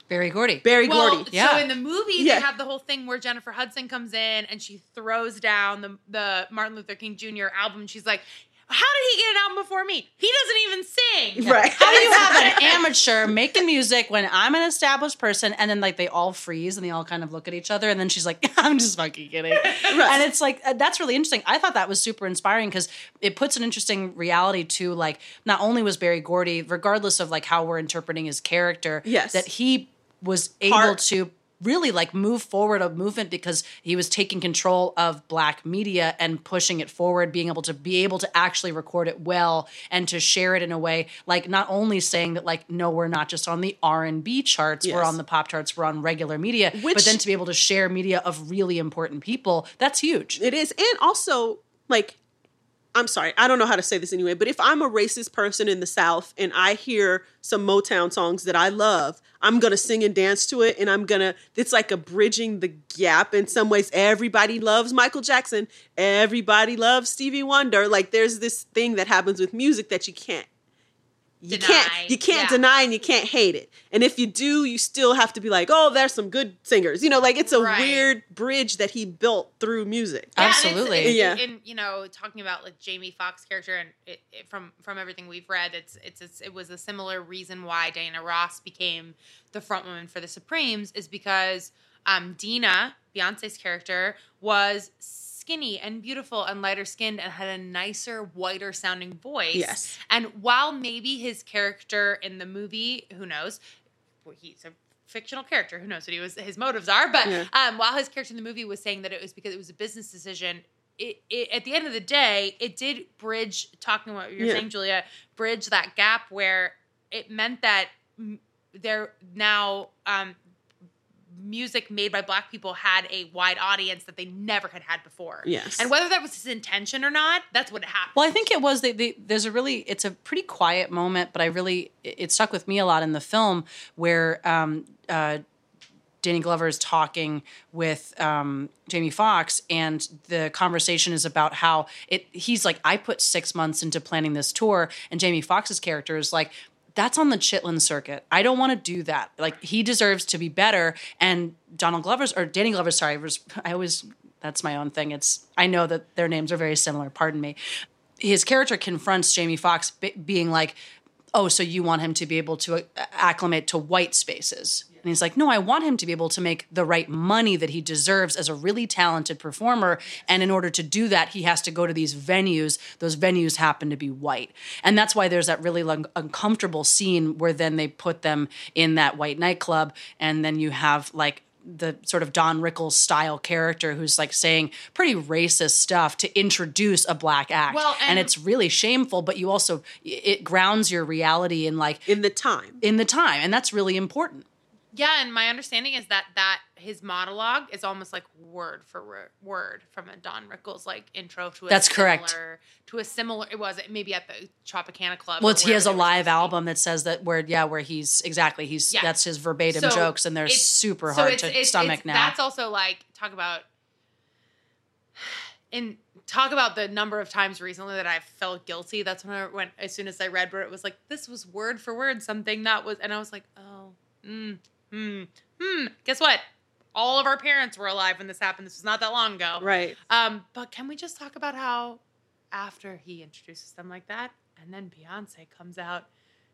Berry Gordy. Berry well, Gordy. Yeah. So in the movie, yeah. they have the whole thing where Jennifer Hudson comes in and she throws down the, the Martin Luther King Junior album. She's like, how did he get it out before me? He doesn't even sing. Right. How do you have an amateur making music when I'm an established person? And then, like, they all freeze and they all kind of look at each other. And then she's like, I'm just fucking kidding. Right. And it's like, that's really interesting. I thought that was super inspiring because it puts an interesting reality to, like, not only was Berry Gordy, regardless of, like, how we're interpreting his character, yes. that he was able Heart. to really, like, move forward a movement because he was taking control of Black media and pushing it forward, being able to be able to actually record it well and to share it in a way, like, not only saying that, like, no, we're not just on the R and B charts, yes. we're on the pop charts, we're on regular media, Which, but then to be able to share media of really important people, that's huge. It is. And also, like, I'm sorry, I don't know how to say this anyway, but if I'm a racist person in the South and I hear some Motown songs that I love, I'm going to sing and dance to it. And I'm going to, it's like a bridging the gap in some ways. Everybody loves Michael Jackson. Everybody loves Stevie Wonder. Like, there's this thing that happens with music that you can't, you deny. can't, you can't yeah. deny and you can't hate it. And if you do, you still have to be like, oh, there's some good singers. You know, like, it's a right. weird bridge that he built through music. Yeah, Absolutely. And, it's, it's, yeah. and, you know, talking about, like, Jamie Foxx character and it, it, from, from everything we've read, it's, it's, it's, it was a similar reason why Diana Ross became the frontwoman for the Supremes is because um, Dina, Beyonce's character, was skinny and beautiful and lighter skinned and had a nicer, whiter sounding voice. Yes. And while maybe his character in the movie, who knows, well, he's a fictional character, who knows what he was, his motives are, but yeah. um, while his character in the movie was saying that it was because it was a business decision, it, it, at the end of the day, it did bridge, talking about what you're yeah. saying, Julia, bridge that gap where it meant that there now... Um, music made by Black people had a wide audience that they never had had before. Yes. And whether that was his intention or not, that's what happened. Well, I think it was, they, they, there's a really, it's a pretty quiet moment, but I really, it, it stuck with me a lot in the film where um, uh, Danny Glover is talking with um, Jamie Foxx, and the conversation is about how it, he's like, I put six months into planning this tour, and Jamie Foxx's character is like, that's on the Chitlin circuit. I don't want to do that. Like, he deserves to be better. And Donald Glover's, or Danny Glover's, sorry, I always, that's my own thing. It's, I know that their names are very similar. Pardon me. His character confronts Jamie Foxx b- being like, oh, so you want him to be able to acclimate to white spaces. Yeah. And he's like, no, I want him to be able to make the right money that he deserves as a really talented performer. And in order to do that, he has to go to these venues. Those venues happen to be white. And that's why there's that really long, uncomfortable scene where then they put them in that white nightclub. And then you have, like, the sort of Don Rickles style character who's, like, saying pretty racist stuff to introduce a Black act. Well, and, and it's really shameful, but you also, it grounds your reality in, like, in the time, in the time. And that's really important. Yeah. And my understanding is that, that his monologue is almost like word for word from a Don Rickles, like, intro to a That's similar, correct. to a similar, it was maybe at the Tropicana Club. Well, he has a live album that says that where, yeah, where he's exactly, he's, yeah. that's his verbatim so jokes, and they're super so hard it's, to it's, stomach it's, now. That's also, like, talk about, and talk about the number of times recently that I felt guilty. That's when I went, as soon as I read where it was like, this was word for word, something that was, and I was like, oh, hmm, hmm, hmm. Guess what? All of our parents were alive when this happened. This was not that long ago. Right. Um, but can we just talk about how after he introduces them like that, and then Beyonce comes out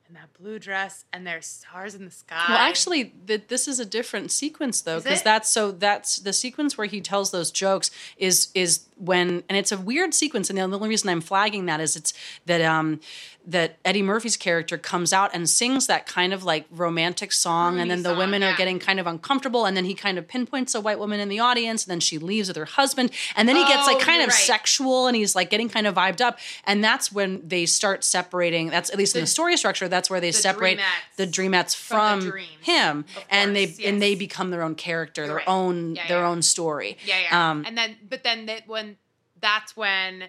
in that blue dress and there's stars in the sky. Well, actually, th- this is a different sequence, though, because that's so that's the sequence where he tells those jokes is is when, and it's a weird sequence, and the only reason I'm flagging that is it's that um, that Eddie Murphy's character comes out and sings that kind of like romantic song, and then the women yeah. are getting kind of uncomfortable, and then he kind of pinpoints a white woman in the audience, and then she leaves with her husband, and then he oh, gets like kind of right. sexual, and he's like getting kind of vibed up, and that's when they start separating, that's at least the, in the story structure, that's where they the separate dreamettes the dreamettes from, from the dream. him, and they yes. and they become their own character, their right. own yeah, their yeah. own story. Yeah, yeah. Um, and then, but then that when that's when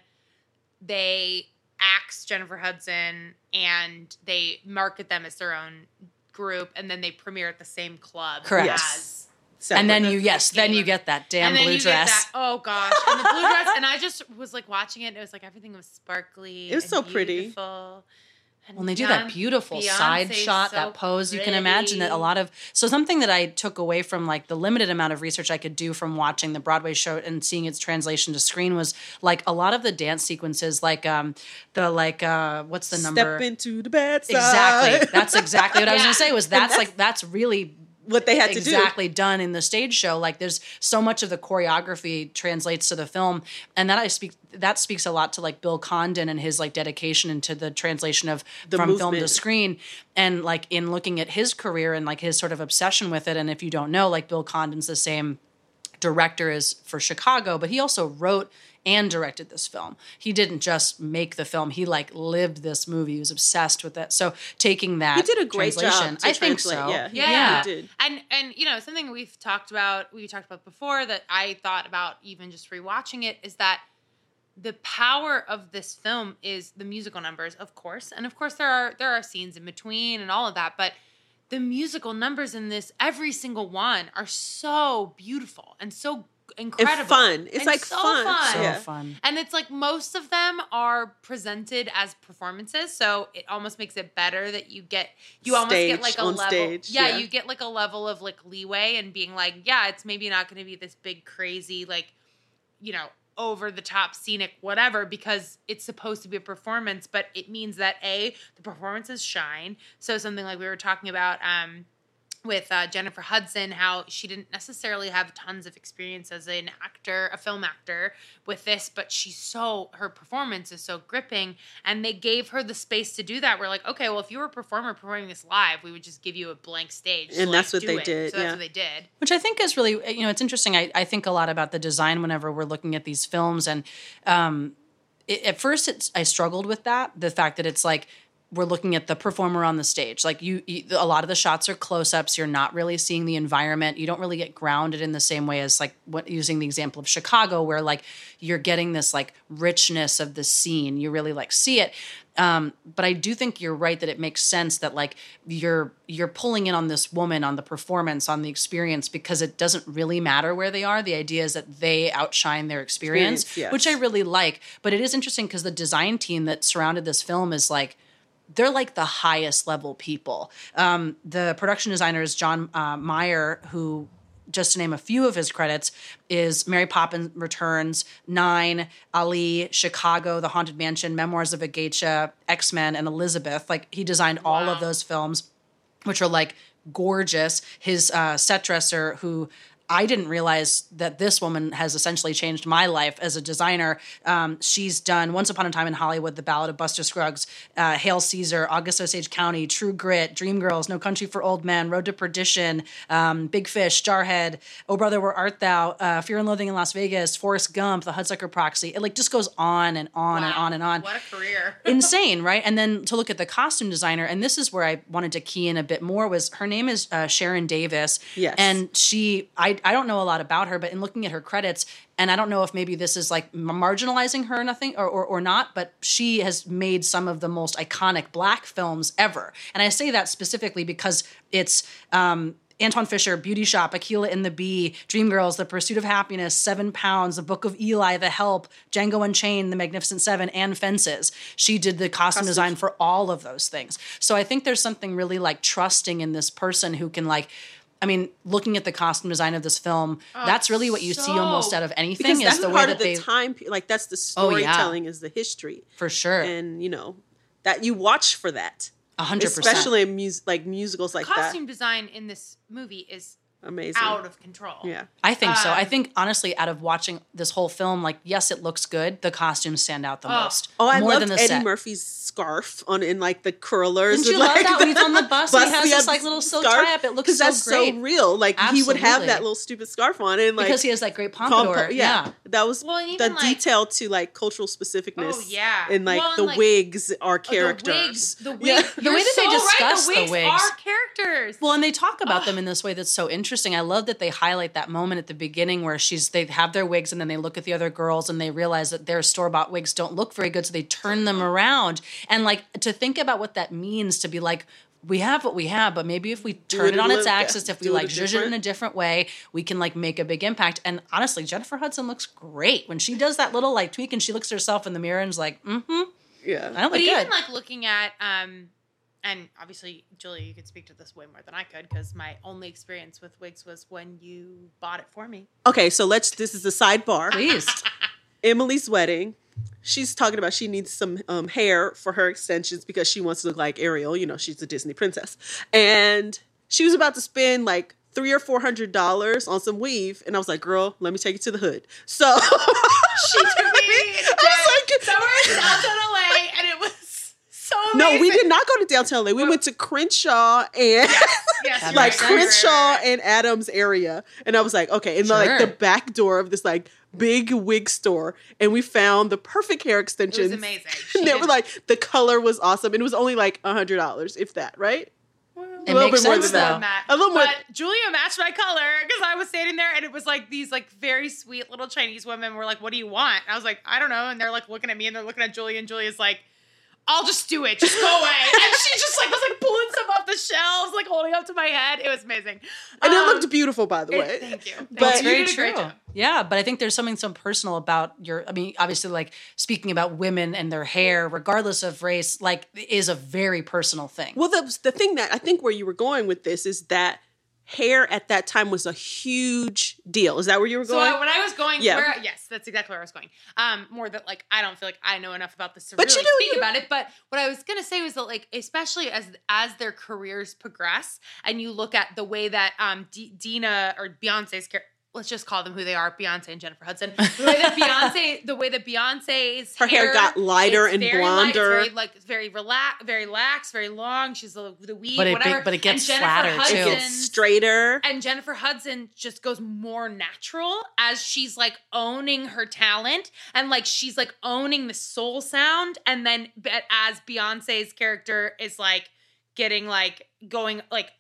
they axe Jennifer Hudson and they market them as their own group, and then they premiere at the same club. Correct. Yes. And then you, yes, then you get that damn blue dress. Oh gosh, and the blue dress. And I just was like watching it, and it was like everything was sparkly. It was so pretty. And when they do that beautiful Beyonce's side shot, so that pose, pretty. You can imagine that a lot of... So something that I took away from like the limited amount of research I could do from watching the Broadway show and seeing its translation to screen was like a lot of the dance sequences, like um, the like, uh, what's the number? Step into the bad side. Exactly. That's exactly what yeah. I was going to say was that's, that's like, that's really... what they had exactly to do. Exactly done in the stage show. Like there's so much of the choreography translates to the film. And that I speak, that speaks a lot to like Bill Condon and his like dedication into the translation of the from movement. Film to screen. And like in looking at his career and like his sort of obsession with it. And if you don't know, like Bill Condon's the same director as for Chicago, but he also wrote and directed this film. He didn't just make the film. He like lived this movie. He was obsessed with it. So taking that, he did a great job. I think so. Yeah, yeah, yeah. He did. And and you know something we've talked about, we talked about before that I thought about even just rewatching it is that the power of this film is the musical numbers, of course, and of course there are there are scenes in between and all of that, but the musical numbers in this, every single one, are so beautiful and so incredible. It's fun. It's and like so fun. fun. So yeah. fun. And it's like most of them are presented as performances, so it almost makes it better that you get you almost stage, get like a level. Stage, yeah, yeah, you get like a level of like leeway and being like, yeah, it's maybe not going to be this big crazy like, you know, over the top scenic whatever because it's supposed to be a performance, but it means that A, the performances shine. So something like we were talking about um with uh, Jennifer Hudson, how she didn't necessarily have tons of experience as an actor, a film actor with this, but she's so, her performance is so gripping, and they gave her the space to do that. We're like, okay, well, if you were a performer performing this live, we would just give you a blank stage. And so that's like, what they it. did. So yeah. that's what they did. Which I think is really, you know, it's interesting. I, I think a lot about the design whenever we're looking at these films, and um, it, at first it's, I struggled with that, the fact that it's like, we're looking at the performer on the stage. Like you, you a lot of the shots are close-ups. You're not really seeing the environment. You don't really get grounded in the same way as like what, using the example of Chicago, where like you're getting this like richness of the scene. You really like see it. Um, but I do think you're right that it makes sense that like you're you're pulling in on this woman, on the performance, on the experience, because it doesn't really matter where they are. The idea is that they outshine their experience, experience yes. which I really like. But it is interesting because the design team that surrounded this film is like, they're like the highest level people. Um, the production designer is John uh, Meyer, who, just to name a few of his credits, is Mary Poppins Returns, Nine, Ali, Chicago, The Haunted Mansion, Memoirs of a Geisha, X-Men, and Elizabeth. Like he designed wow. all of those films, which are like gorgeous. His uh, set dresser, who I didn't realize that this woman has essentially changed my life as a designer. Um, she's done Once Upon a Time in Hollywood, The Ballad of Buster Scruggs, uh, Hail Caesar, August Osage County, True Grit, Dreamgirls, No Country for Old Men, Road to Perdition, um, Big Fish, Jarhead, Oh Brother, Where Art Thou, uh, Fear and Loathing in Las Vegas, Forrest Gump, The Hudsucker Proxy. It like just goes on and on wow. and on and on. What a career. Insane, right? And then to look at the costume designer, and this is where I wanted to key in a bit more, was her name is uh, Sharon Davis. Yes. And she... I I don't know a lot about her, but in looking at her credits, and I don't know if maybe this is like marginalizing her or nothing or, or, or not, but she has made some of the most iconic Black films ever. And I say that specifically because it's um, Anton Fisher, Beauty Shop, Akilah and the Bee, Dreamgirls, The Pursuit of Happiness, Seven Pounds, The Book of Eli, The Help, Django Unchained, The Magnificent Seven, and Fences. She did the costume, costume design for all of those things. So I think there's something really like trusting in this person who can like, I mean, looking at the costume design of this film, oh, that's really what you so, see almost out of anything. Because that's is the part way that of the they, time, like that's the storytelling, oh, yeah. is the history for sure, and you know that you watch for that. A hundred percent, especially in mus- like musicals like costume that. Costume design in this movie is amazing, out of control. Yeah, I think um, so. I think honestly, out of watching this whole film, like yes, it looks good. The costumes stand out the oh. most. Oh, I more loved than the Eddie set. Murphy's scarf on in like the curlers. Didn't you love like, that when he's on the bus? He has this like little scarf, silk tie up. It looks so that's great. So real. Like Absolutely. He would have that little stupid scarf on, and like because he has that great pompadour. Pompa- yeah. yeah, that was well, the like, detail to like cultural specificness. Oh yeah, and like well, and, the like, wigs are characters. Oh, the wigs, the wigs, yeah. the way that so they discuss right. the, wigs the wigs are characters. Well, and they talk about them in this way that's so interesting. Interesting. I love that they highlight that moment at the beginning where she's they have their wigs and then they look at the other girls and they realize that their store-bought wigs don't look very good, so they turn them around. And like to think about what that means, to be like, we have what we have, but maybe if we turn it, it on its axis, if we like zhuzh it in a different way, we can like make a big impact. And honestly, Jennifer Hudson looks great when she does that little like tweak and she looks at herself in the mirror and is like, mm-hmm. Yeah. I don't but even good. Like looking at um and obviously, Julia, you could speak to this way more than I could because my only experience with wigs was when you bought it for me. Okay, so let's. This is a sidebar. Please. Emily's wedding. She's talking about she needs some um, hair for her extensions because she wants to look like Ariel. You know, she's a Disney princess. And she was about to spend like three or four hundred dollars on some weave, and I was like, "Girl, let me take you to the hood." So she took me. I was like, "Somewhere in Downtown L A," and it was. So no, we did not go to downtown L A. We well, went to Crenshaw and yes, yes, like right, Crenshaw right, right. and Adams area. And I was like, okay. And sure. like the back door of this like big wig store. And we found the perfect hair extensions. It was amazing. She and they did. Were like, the color was awesome. And it was only like one hundred dollars, if that, right? It a little makes bit sense, more than though. That. A little but more. Julia matched my color because I was standing there and it was like these like very sweet little Chinese women were like, what do you want? And I was like, I don't know. And they're like looking at me and they're looking at Julia and Julia's like, I'll just do it. Just go away. And she just like was like pulling some off the shelves, like holding up to my head. It was amazing. And um, it looked beautiful, by the way. It, thank you. But that's very true. Yeah. But I think there's something so personal about your, I mean, obviously like speaking about women and their hair, regardless of race, like is a very personal thing. Well, the, the thing that I think where you were going with this is that hair at that time was a huge deal. Is that where you were going? So when I was going, yeah. where, yes, that's exactly where I was going. Um, more that like, I don't feel like I know enough about this to but really you know, speak about it. But what I was going to say was that like, especially as, as their careers progress and you look at the way that um, D- Dina or Beyonce's character, let's just call them who they are, Beyonce and Jennifer Hudson. The way that Beyonce, the way that Beyonce's her hair, hair got lighter and very blonder, light, very like very relaxed, very lax, very long. She's the, the weave, but it, whatever. But it gets flatter Hudson, too, it gets straighter. And Jennifer Hudson just goes more natural as she's like owning her talent and like she's like owning the soul sound. And then as Beyonce's character is like getting like. going like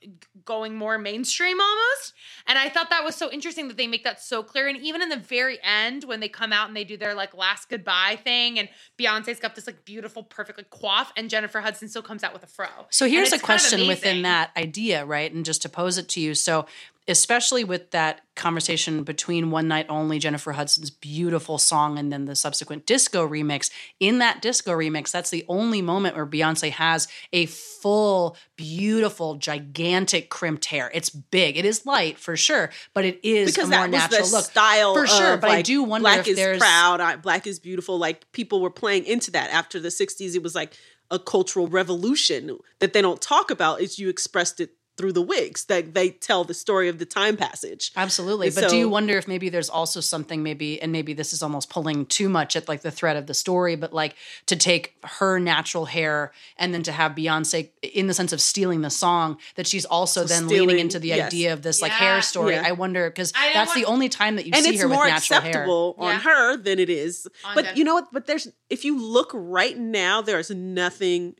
going more mainstream almost. And I thought that was so interesting that they make that so clear. And even in the very end when they come out and they do their like last goodbye thing and Beyonce's got this like beautiful perfect like coif and Jennifer Hudson still comes out with a fro. So here's a question within that idea, right? And just to pose it to you. So especially with that conversation between One Night Only, Jennifer Hudson's beautiful song, and then the subsequent disco remix. In that disco remix, that's the only moment where Beyonce has a full, beautiful, gigantic crimped hair. It's big. It is light for sure, but it is because a more natural look. Because that was the style for sure, of, but like, I do wonder Black if is there's... proud, Black is beautiful. Like, people were playing into that. After the sixties, it was like a cultural revolution that they don't talk about. It's you expressed it through the wigs that they tell the story of the time passage. Absolutely. And but so, do you wonder if maybe there's also something maybe, and maybe this is almost pulling too much at like the thread of the story, but like to take her natural hair and then to have Beyonce in the sense of stealing the song that she's also so then stealing, leaning into the yes. idea of this yeah. like hair story. Yeah. I wonder, because that's want, the only time that you see her with natural hair. And it's more acceptable on yeah. her than it is. On but Jennifer. You know what, but there's, if you look right now, there's nothing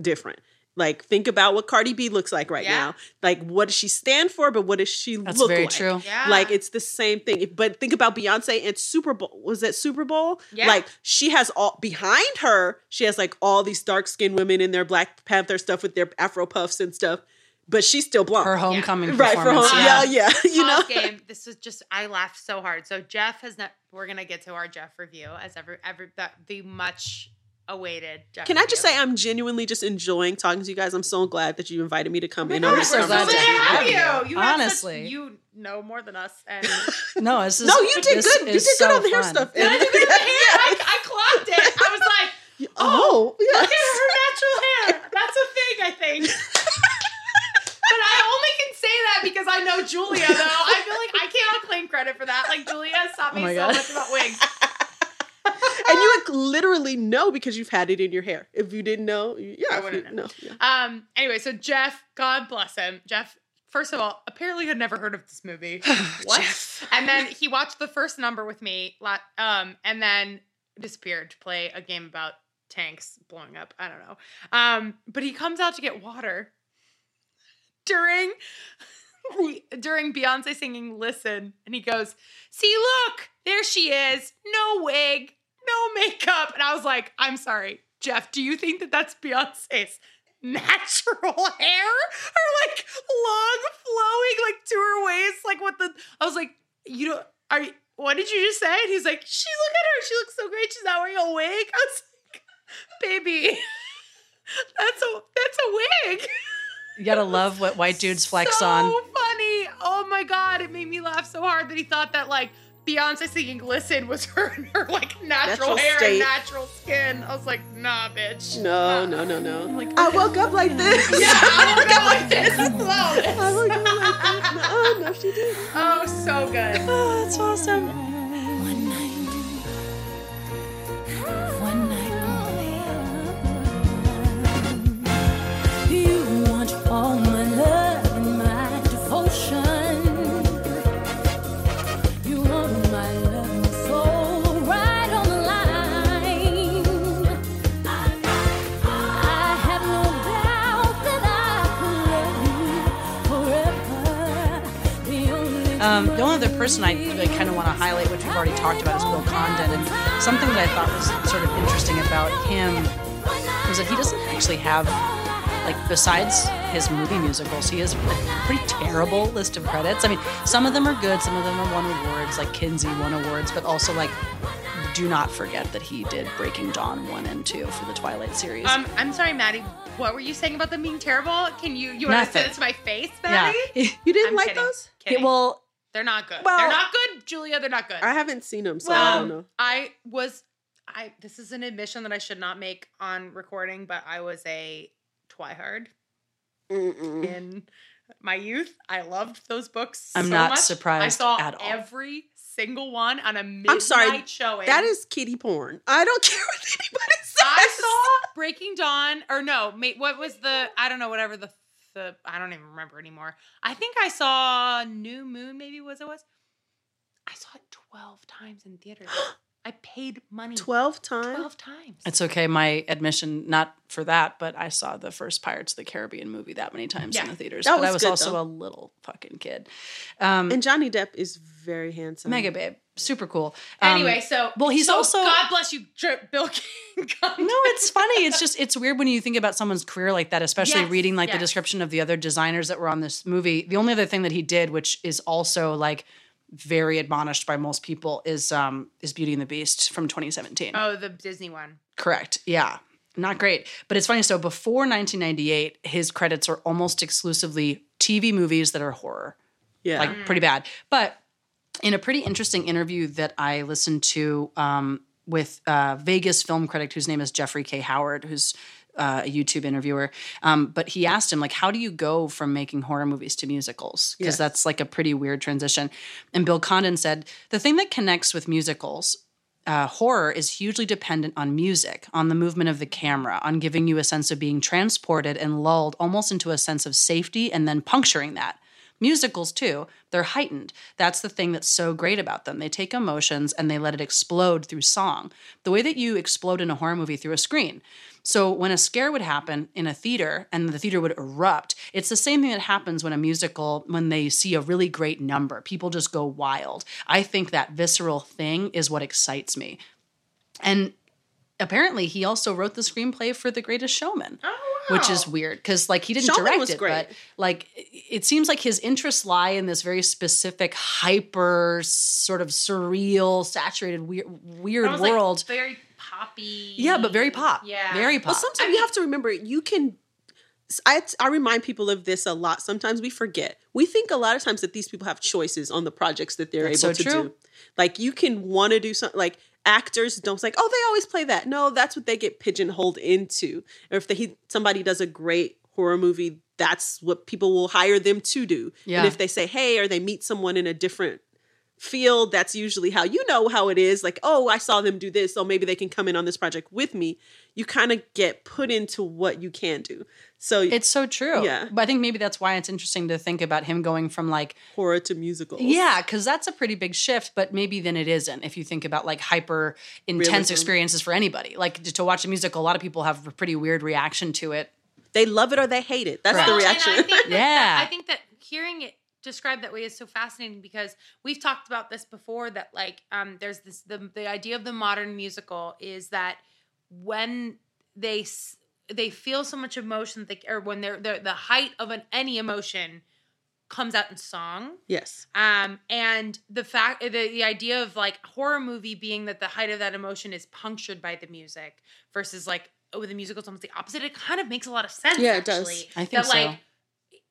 different. Like, think about what Cardi B looks like right yeah. now. Like, what does she stand for, but what does she That's look like? That's very true. Yeah. Like, it's the same thing. But think about Beyonce and Super Bowl. Was that Super Bowl? Yeah. Like, she has all, behind her, she has, like, all these dark-skinned women in their Black Panther stuff with their Afro puffs and stuff. But she's still blonde. Her homecoming yeah. performance. Right, for home, yeah, yeah. yeah you know? Game. This was just, I laughed so hard. So, Jeff has not, we're going to get to our Jeff review as every, every the, the much... awaited. Can I just say I'm genuinely just enjoying talking to you guys. I'm so glad that you invited me to come in on this conversation. Have you. You honestly, have such, you know more than us. And no, this is no. You did good. You did so good on the hair fun. Stuff. And I did good on the hair. I, I clocked it. I was like, oh, oh yes. Look at her natural hair. That's a thing, I think. But I only can say that because I know Julia, the literally know because you've had it in your hair. If you didn't know, you, yeah, I wouldn't you, know. know yeah. Um. Anyway, so Jeff, God bless him. Jeff, first of all, apparently had never heard of this movie. What? Jeff. And then he watched the first number with me, um, and then disappeared to play a game about tanks blowing up. I don't know. Um, but he comes out to get water during during Beyonce singing Listen, and he goes, "See, look, there she is, no wig, no makeup." And I was like, "I'm sorry, Jeff, do you think that that's Beyonce's natural hair, or like long flowing like to her waist, like what the?" I was like, "You don't are you, what did you just say?" And he's like, "She look at her, she looks so great, she's not wearing a wig." I was like, "Baby, that's a that's a wig." You gotta love what white dudes flex so on. So funny. Oh my God. It made me laugh so hard that he thought that like Beyonce singing Listen was her, her like natural, natural hair state. And natural skin. I was like, nah, bitch. No, nah. no, no, no. I'm like, I woke up like this. Yeah, I woke up like this. Flawless. I woke up like this. Oh, no, she did. Oh, so good. Oh, that's awesome. One night. One night. All my love and my devotion. You want my love and soul right on the line. I have no doubt that I will love you forever. The only um, the only other person I really kind of want to highlight, which we've already talked about, is Bill Condon. And something that I thought was sort of interesting about him was that he doesn't actually have, like, besides his movie musicals, he has a pretty terrible list of credits. I mean, some of them are good, some of them are won awards, like Kinsey won awards, but also, like, do not forget that he did Breaking Dawn one and two for the Twilight series. Um, I'm sorry, Maddie, what were you saying about them being terrible? Can you, you want to say this to my face, Maddie? Yeah. You didn't I'm like kidding, those? Kidding. Yeah, well, they're not good. Well, they're not good, Julia, they're not good. I haven't seen them, so well, I don't know. I was, I, this is an admission that I should not make on recording, but I was a Twihard. Mm-mm. In my youth, I loved those books. I'm so not much. surprised. I saw at all. every single one on a midnight I'm sorry, showing. That is kiddie porn. I don't care what anybody says. I saw Breaking Dawn, or no, what was the? I don't know. Whatever the the I don't even remember anymore. I think I saw New Moon. Maybe was it was. I saw it twelve times in theaters. I paid money. Twelve times? Twelve times. It's okay. My admission, not for that, but I saw the first Pirates of the Caribbean movie that many times yeah, in the theaters. That but was I was good, also though. a little fucking kid. Um, and Johnny Depp is very handsome. Mega babe. Super cool. Um, anyway, so. Well, he's so also. God bless you, Bill King. No, it's funny. It's just, it's weird when you think about someone's career like that, especially yes, reading like yes. the description of the other designers that were on this movie. The only other thing that he did, which is also like, very admonished by most people, is um is Beauty and the Beast from twenty seventeen. Oh, the Disney one. Correct. Yeah, not great. But it's funny. So before nineteen ninety-eight, his credits are almost exclusively T V movies that are horror. Yeah, like mm. pretty bad. But in a pretty interesting interview that I listened to um, with a Vegas film critic whose name is Jeffrey K. Howard, who's Uh, a YouTube interviewer, um, but he asked him, like, how do you go from making horror movies to musicals? Because yes. that's like a pretty weird transition. And Bill Condon said, the thing that connects with musicals, uh, horror is hugely dependent on music, on the movement of the camera, on giving you a sense of being transported and lulled almost into a sense of safety and then puncturing that. Musicals, too, they're heightened. That's the thing that's so great about them. They take emotions and they let it explode through song, the way that you explode in a horror movie through a screen. So when a scare would happen in a theater and the theater would erupt, it's the same thing that happens when a musical, when they see a really great number. People just go wild. I think that visceral thing is what excites me. And apparently he also wrote the screenplay for The Greatest Showman. Oh. Wow. Which is weird because, like, he didn't Showman direct was it, great. but, like, it seems like his interests lie in this very specific, hyper, sort of surreal, saturated, weird, weird was, world. Like, very poppy. Yeah, but very pop. Yeah. Very pop. Well, sometimes I mean, you have to remember, you can – I I remind people of this a lot. Sometimes we forget. We think a lot of times that these people have choices on the projects that they're that's able so to true. do. Like, you can want to do something – like. Actors don't say, like, oh, they always play that. No, that's what they get pigeonholed into. Or if they, somebody does a great horror movie, that's what people will hire them to do. Yeah. And if they say, hey, or they meet someone in a different field, that's usually how, you know how it is. Like, oh, I saw them do this, so maybe they can come in on this project with me. You kind of get put into what you can do. So it's so true. Yeah. But I think maybe that's why it's interesting to think about him going from like horror to musical. Yeah, because that's a pretty big shift, but maybe then it isn't if you think about like hyper intense Realism. experiences for anybody. Like to watch a musical, a lot of people have a pretty weird reaction to it. They love it or they hate it. That's right. the reaction. I think that, yeah. I think that hearing it described that way is so fascinating because we've talked about this before, that like um, there's this, the, the idea of the modern musical is that when they they feel so much emotion, they, or when they're, they're the height of an, any emotion comes out in song. Yes. Um, and the fact, the, the idea of like horror movie being that the height of that emotion is punctured by the music versus like, with the musical, it's almost the opposite. It kind of makes a lot of sense. Yeah, it actually does. I think that, like, so.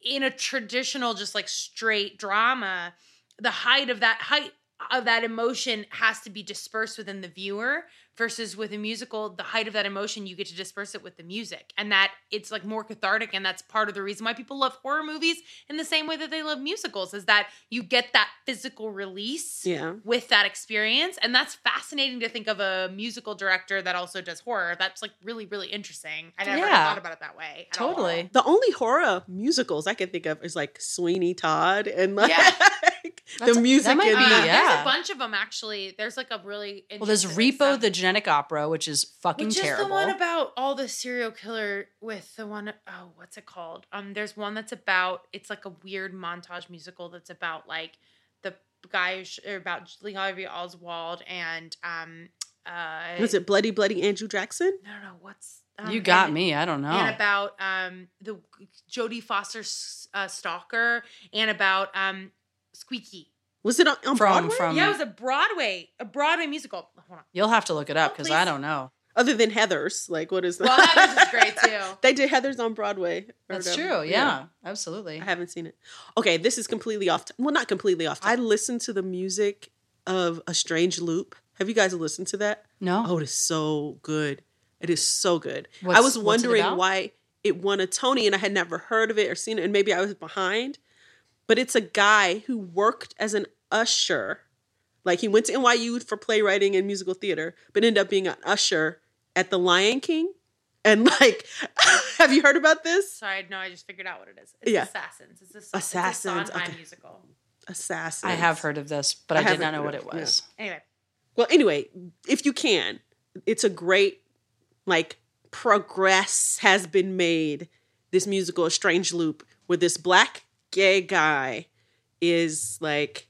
In a traditional, just like straight drama, the height of that height of that emotion has to be dispersed within the viewer. Versus with a musical, the height of that emotion, you get to disperse it with the music, and that it's like more cathartic. And that's part of the reason why people love horror movies in the same way that they love musicals, is that you get that physical release yeah. with that experience. And that's fascinating to think of a musical director that also does horror. That's like really, really interesting. I never yeah. thought about it that way. Totally. The only horror musicals I can think of is like Sweeney Todd and like yeah. the a, music. That might in be, uh, yeah. There's a bunch of them actually. There's like a really interesting well. There's Repo the Genetic Opera, which is fucking which terrible. Which is the one about all the serial killer with the one, oh, what's it called? Um, there's one that's about, it's like a weird montage musical that's about like the guy who's about Lee Harvey Oswald and um, uh, was it Bloody Bloody Andrew Jackson? I don't know what's. Um, you got and, me. I don't know. And about um the Jodie Foster uh, stalker and about um Squeaky. Was it on, on from, Broadway? From, yeah, it was a Broadway, a Broadway musical. Hold on. You'll have to look it up because oh, I don't know. Other than Heathers, like what is that? Well, Heathers is great too. They did Heathers on Broadway. That's whatever. True. Yeah, yeah, absolutely. I haven't seen it. Okay, this is completely off. T- well, not completely off. T- I listened to the music of A Strange Loop. Have you guys listened to that? No. Oh, it is so good. It is so good. What's, I was wondering why it won a Tony, and I had never heard of it or seen it, and maybe I was behind. But it's a guy who worked as an usher. Like he went to N Y U for playwriting and musical theater, but ended up being an usher at The Lion King. And like, have you heard about this? Sorry, no, I just figured out what it is. It's yeah. Assassins. It's a, Assassins. It's a okay. musical. Assassins. I have heard of this, but I, I did not know what it was. Yeah. Anyway. Well, anyway, if you can, it's a great, like, progress has been made. This musical, A Strange Loop, where this black gay guy is like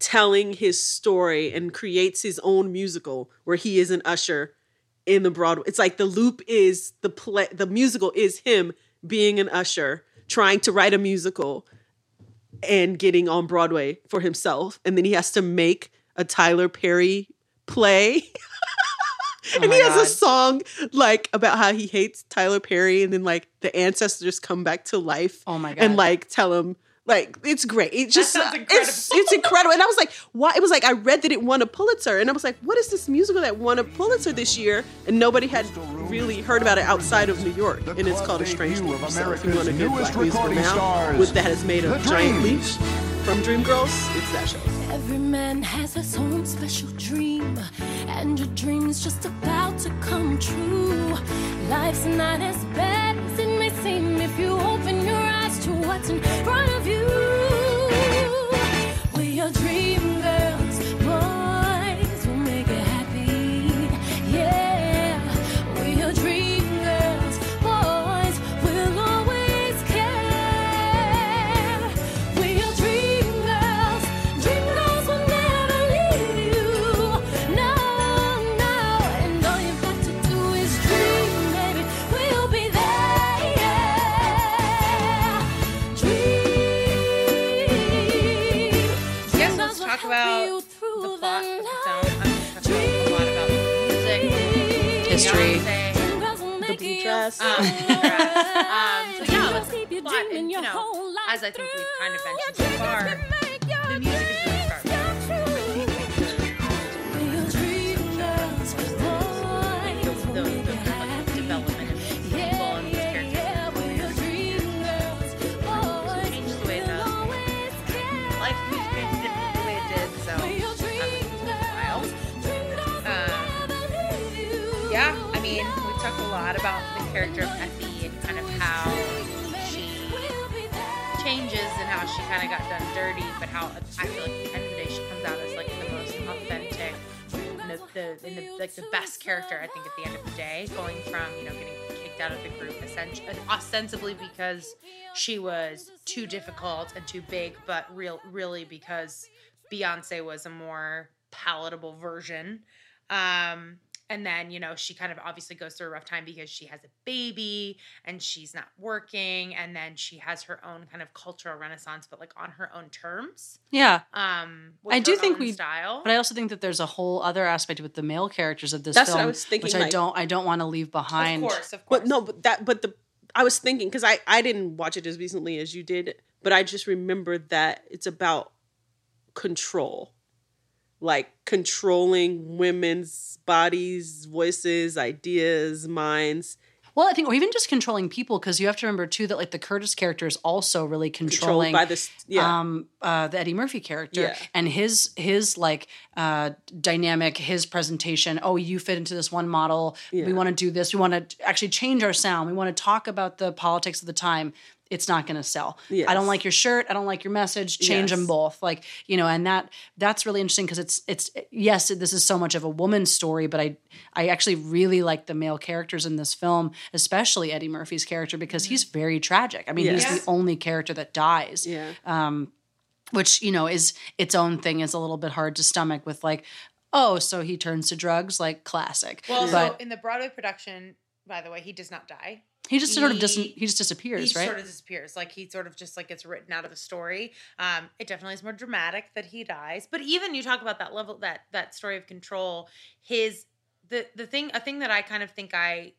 telling his story and creates his own musical where he is an usher in the Broadway. It's like the loop is the play, the musical is him being an usher, trying to write a musical and getting on Broadway for himself. And then he has to make a Tyler Perry play. Oh and he has God. a song like about how he hates Tyler Perry, and then like the ancestors come back to life. Oh my God. And like tell him like it's great. It just that sounds incredible. It's, it's incredible. And I was like, why? It was like I read that it won a Pulitzer, and I was like, what is this musical that won a Pulitzer this year? And nobody had really heard about it outside of New York. And it's called A Strange Loop. So if you want a good black musical now, with that has made a giant leap from Dreamgirls, it's that show. Every man has his own special dream, and your dream's just about to come true. Life's not as bad as it may seem if you open your eyes to what's in front of you. We are dream girls, boys, we'll make it happy. Yeah, we are dream girls, boys, we'll always care. We are dream. About the plot of the film. I'm talking a lot about music, history, the blue dress. Um, um, so yeah, let's keep the plot. And you know, as I think we've kind of mentioned so far, the music is really sharp. The, the, the like, development of people and these characters changes the way the life music is different. yeah, I mean, we talked a lot about the character of Effie and kind of how she changes and how she kind of got done dirty, but how I feel like at the end of the day she comes out as like the most authentic, the, the, in the like the best character, I think, at the end of the day, going from, you know, getting kicked out of the group essentially, ostensibly because she was too difficult and too big, but real really because Beyonce was a more palatable version. Um, and then, you know, she kind of obviously goes through a rough time because she has a baby and she's not working. And then she has her own kind of cultural renaissance, but like on her own terms. Yeah. Um, with I do think we, style. But I also think that there's a whole other aspect with the male characters of this That's film, what I was thinking, which like, I don't, I don't want to leave behind. Of course, of course. But no, but that, but the, I was thinking, cause I, I didn't watch it as recently as you did, but I just remembered that it's about control. Like controlling women's bodies, voices, ideas, minds. Well, I think, or even just controlling people, because you have to remember too that like the Curtis character is also really controlling by this, yeah. um, uh, the Eddie Murphy character yeah. and his his like uh, dynamic, his presentation. Oh, you fit into this one model. Yeah. We want to do this. We want to actually change our sound. We want to talk about the politics of the time. It's not going to sell. Yes. I don't like your shirt. I don't like your message. Change yes. them both. Like, you know, and that, that's really interesting because it's, it's, yes, this is so much of a woman's story, but I, I actually really like the male characters in this film, especially Eddie Murphy's character, because he's very tragic. I mean, yes. he's the only character that dies. Yeah. Um, which, you know, is its own thing is a little bit hard to stomach with like, oh, so he turns to drugs, like classic. Well, but, so in the Broadway production, by the way, he does not die. He just sort of he, doesn't. He just disappears, he right? He sort of disappears. Like he sort of just like gets written out of the story. Um, it definitely is more dramatic that he dies. But even you talk about that level, that that story of control. His the the thing a thing that I kind of think I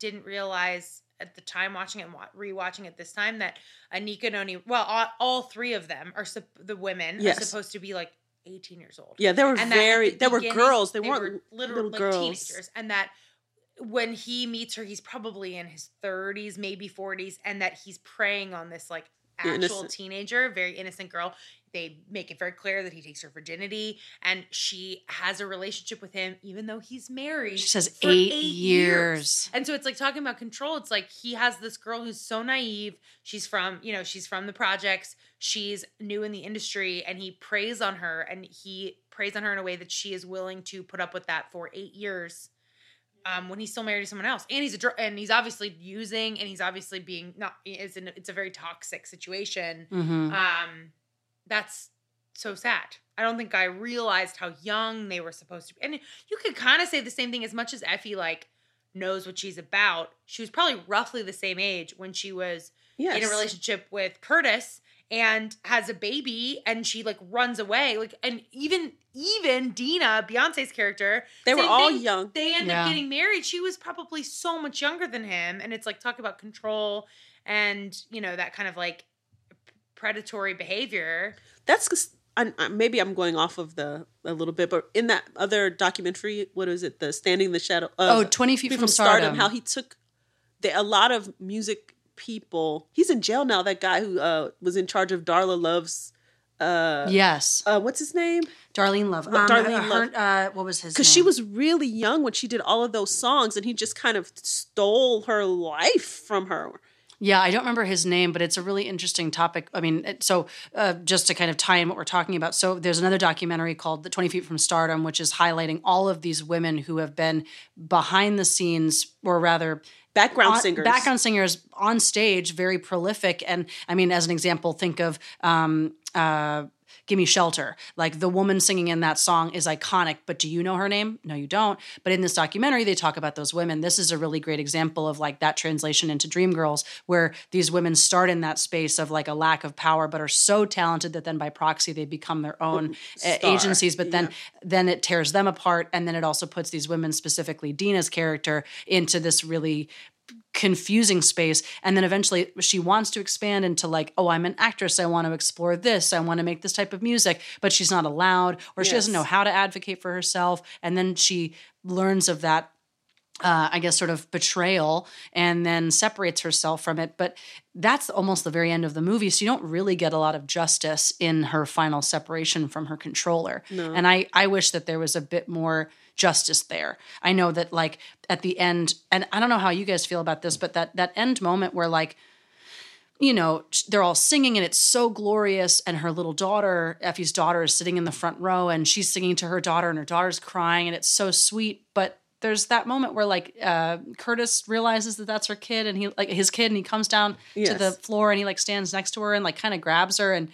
didn't realize at the time watching it and rewatching it this time that Anika Noni, well, all, all three of them are the women yes. are supposed to be like eighteen years old. Yeah, they were and very. The they were girls. They, they weren't were little, little like girls. Teenagers, and that. When he meets her, he's probably in his thirties, maybe forties, and that he's preying on this like actual innocent. teenager, very innocent girl. They make it very clear that he takes her virginity, and she has a relationship with him, even though he's married. She says for eight, eight years. years, and so it's like talking about control. It's like he has this girl who's so naive. She's from, you know, she's from the projects. She's new in the industry, and he preys on her, and he preys on her in a way that she is willing to put up with that for eight years. Um, when he's still married to someone else, and he's a and he's obviously using, and he's obviously being not is an it's a very toxic situation. Mm-hmm. Um, that's so sad. I don't think I realized how young they were supposed to be, and you could kind of say the same thing. As much as Effie like knows what she's about, she was probably roughly the same age when she was yes. in a relationship with Curtis and has a baby, and she like runs away. Like, and even. Even Dina, Beyonce's character, they were all thing. young. They ended yeah. up getting married. She was probably so much younger than him, and it's like talk about control and you know that kind of like predatory behavior. That's I, I, maybe I'm going off of the a little bit, but in that other documentary, what is it? The Standing in the Shadow. Uh, oh, twenty feet from, from Stardom. Stardom. How he took the, a lot of music people. He's in jail now. That guy who uh, was in charge of Darla Love's. Uh, yes. Uh, what's his name? Darlene Love. Um, Darlene Love. Her, uh, what was his name? Because she was really young when she did all of those songs, and he just kind of stole her life from her. Yeah, I don't remember his name, but it's a really interesting topic. I mean, it, so uh, just to kind of tie in what we're talking about. So there's another documentary called The twenty feet from Stardom, which is highlighting all of these women who have been behind the scenes, or rather... Background on, singers. Background singers on stage, very prolific. And I mean, as an example, think of... Um, Uh, Gimme Shelter. Like the woman singing in that song is iconic, but do you know her name? No, you don't. But in this documentary, they talk about those women. This is a really great example of like that translation into Dreamgirls, where these women start in that space of like a lack of power, but are so talented that then by proxy, they become their own Star. agencies. But then, yeah. then it tears them apart. And then it also puts these women, specifically Dina's character, into this really confusing space. And then eventually she wants to expand into like, oh, I'm an actress. I want to explore this. I want to make this type of music, but she's not allowed, or yes. she doesn't know how to advocate for herself. And then she learns of that Uh, I guess, sort of betrayal, and then separates herself from it. But that's almost the very end of the movie, so you don't really get a lot of justice in her final separation from her controller. No. And I, I wish that there was a bit more justice there. I know that, like, at the end, and I don't know how you guys feel about this, but that, that end moment where, like, you know, they're all singing and it's so glorious. And her little daughter, Effie's daughter, is sitting in the front row and she's singing to her daughter and her daughter's crying and it's so sweet. But there's that moment where, like, uh, Curtis realizes that that's her kid and he, like, his kid, and he comes down yes. to the floor and he, like, stands next to her and, like, kind of grabs her. And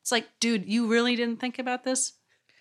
it's like, dude, you really didn't think about this?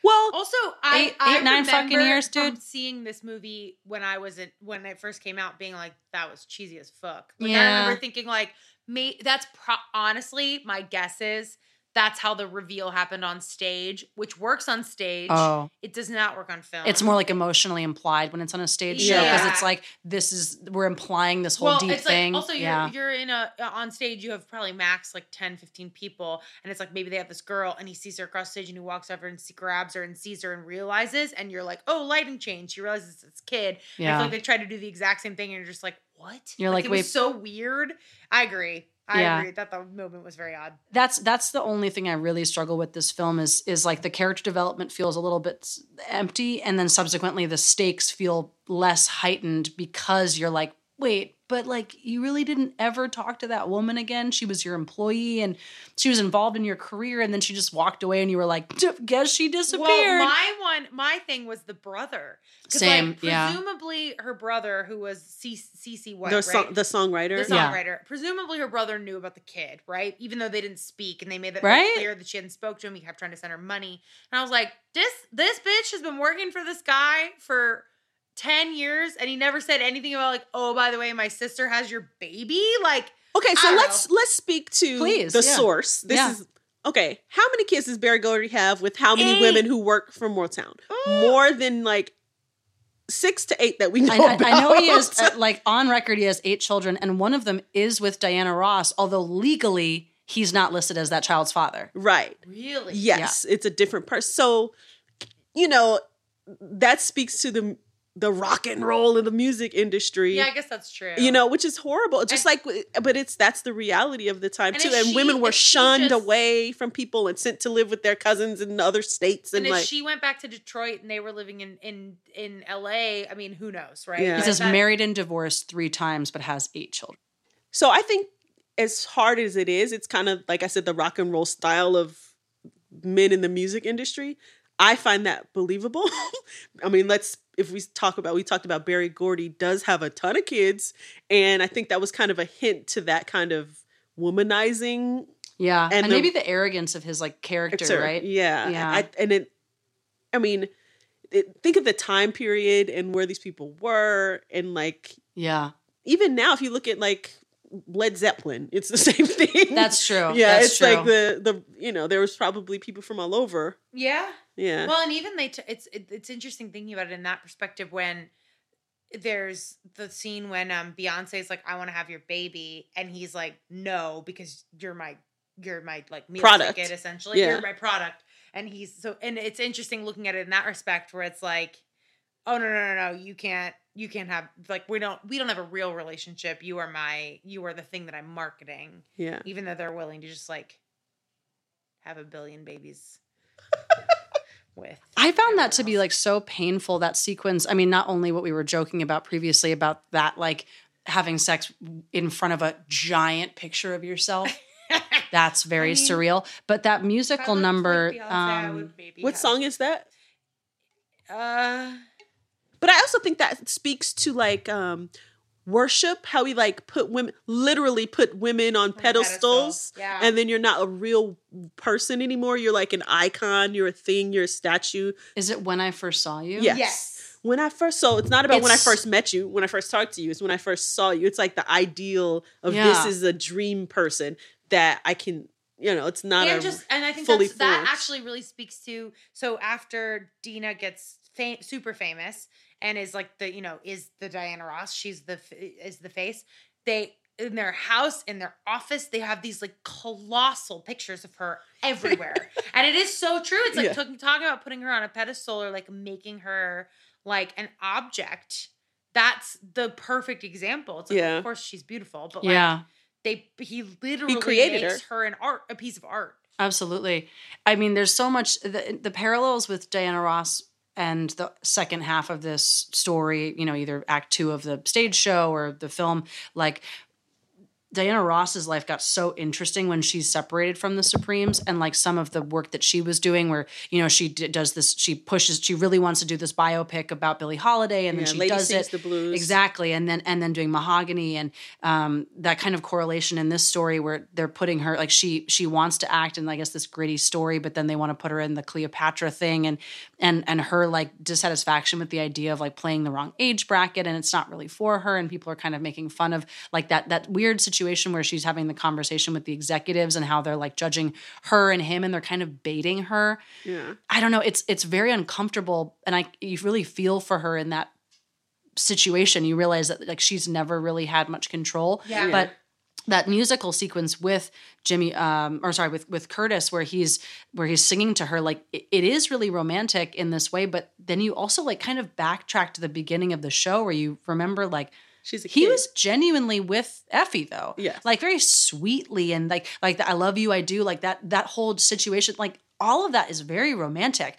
Well, also, I, eight, I eight, nine fucking years, dude. Seeing this movie when I was in, when it first came out, being like, that was cheesy as fuck. Like, yeah. I remember thinking, like, me, that's pro- honestly, my guess is that's how the reveal happened on stage, which works on stage. Oh. It does not work on film. It's more like emotionally implied when it's on a stage yeah. show, because it's like, this is, we're implying this whole well, deep it's thing. Like, also, yeah. you're, you're in a, on stage, you have probably max like ten, fifteen people, and it's like, maybe they have this girl and he sees her across stage and he walks over and grabs her and sees her and realizes, and you're like, oh, lighting change. She realizes it's this kid. Yeah. And I feel like they try to do the exact same thing and you're just like, what? You're like, like it wait. was so weird. I agree. I yeah. agree that the moment was very odd. That's that's the only thing I really struggle with this film is is like the character development feels a little bit empty, and then subsequently the stakes feel less heightened because you're like, wait, but like you really didn't ever talk to that woman again. She was your employee and she was involved in your career, and then she just walked away and you were like, guess she disappeared. Well, my one my thing was the brother. Same, like, presumably yeah. her brother, who was C C White, the, right? so- the songwriter. The songwriter. Yeah. Presumably her brother knew about the kid, right? Even though they didn't speak, and they made that right? clear that she hadn't spoke to him. He kept trying to send her money. And I was like, this this bitch has been working for this guy for ten years, and he never said anything about, like, oh, by the way, my sister has your baby. Like, okay, so let's know. let's speak to Please, the yeah. source. This yeah. is okay. How many kids does Berry Gordy have with how many eight. women who work for Motown? Ooh. More than like six to eight that we know. I, about. I know he is uh, like on record. He has eight children, and one of them is with Diana Ross, although legally he's not listed as that child's father. Right? Really? Yes, yeah. It's a different person. So, you know, that speaks to the. the rock and roll in the music industry. Yeah, I guess that's true. You know, which is horrible. Just and, like, but it's, that's the reality of the time and too. And she, women were shunned just, away from people and sent to live with their cousins in other states. And, and if like, she went back to Detroit and they were living in, in, in L A, I mean, who knows, right? Yeah. He says that, married and divorced three times, but has eight children. So I think as hard as it is, it's kind of, like I said, the rock and roll style of men in the music industry. I find that believable. I mean, let's, if we talk about, we talked about Berry Gordy does have a ton of kids. And I think that was kind of a hint to that kind of womanizing. Yeah. And, and the, maybe the arrogance of his like character, character. right? Yeah. yeah. I, and it, I mean, it, think of the time period and where these people were. And like, yeah, even now, if you look at like Led Zeppelin, it's the same thing. That's true. Yeah. That's it's true. Like the, the, you know, there was probably people from all over. Yeah. Yeah. Well, and even they, t- it's it, it's interesting thinking about it in that perspective when there's the scene when um, Beyonce's like, I want to have your baby. And he's like, no, because you're my, you're my like meal product. ticket, essentially. Yeah. You're my product. And he's so, and it's interesting looking at it in that respect where it's like, oh no, no, no, no, you can't, you can't have like, we don't, we don't have a real relationship. You are my, you are the thing that I'm marketing. Yeah. Even though they're willing to just like have a billion babies. With I found that else. to be like so painful, that sequence. I mean, not only what we were joking about previously about that, like having sex in front of a giant picture of yourself. That's very I mean, surreal. But that musical number. Like Beyonce, um, what song it. is that? Uh, but I also think that speaks to like um, worship, how we like put women, literally put women on, on pedestals. pedestals. Yeah. And then you're not a real person anymore. You're like an icon, you're a thing, you're a statue. Is it When I First Saw You? Yes. yes. When I first so it's not about it's, when I first met you, when I first talked to you, it's when I first saw you. It's like the ideal of yeah. this is a dream person that I can, you know, it's not and a just and I think fully that's, that actually really speaks to so after Dina gets fam- super famous and is like the, you know, is the Diana Ross, she's the is the face. They in their house, in their office, they have these like colossal pictures of her everywhere. And it is so true. It's like yeah. talking about putting her on a pedestal or like making her like an object that's the perfect example. It's like, yeah. of course she's beautiful, but yeah. like they he literally he created makes her. her an art, a piece of art. Absolutely. I mean, there's so much the, the parallels with Diana Ross and the second half of this story, you know, either act two of the stage show or the film, like Diana Ross's life got so interesting when she's separated from the Supremes, and like some of the work that she was doing where, you know, she d- does this, she pushes, she really wants to do this biopic about Billie Holiday, and yeah, then she does it. The Blues. Exactly. And then, and then doing Mahogany, and um, that kind of correlation in this story where they're putting her, like she, she wants to act in, I guess, this gritty story, but then they want to put her in the Cleopatra thing, and, and, and her like dissatisfaction with the idea of like playing the wrong age bracket, and it's not really for her. And people are kind of making fun of like that, that weird situation where she's having the conversation with the executives and how they're like judging her and him, and they're kind of baiting her. Yeah. I don't know. It's, it's very uncomfortable. And I, you really feel for her in that situation. You realize that like, she's never really had much control, yeah. but that musical sequence with Jimmy, um, or sorry, with, with Curtis, where he's, where he's singing to her, like it, it is really romantic in this way, but then you also like kind of backtrack to the beginning of the show where you remember like, She's a kid. He was genuinely with Effie though. Yeah. Like very sweetly, and like, like the, I love you, I do, like that, that whole situation, like all of that is very romantic.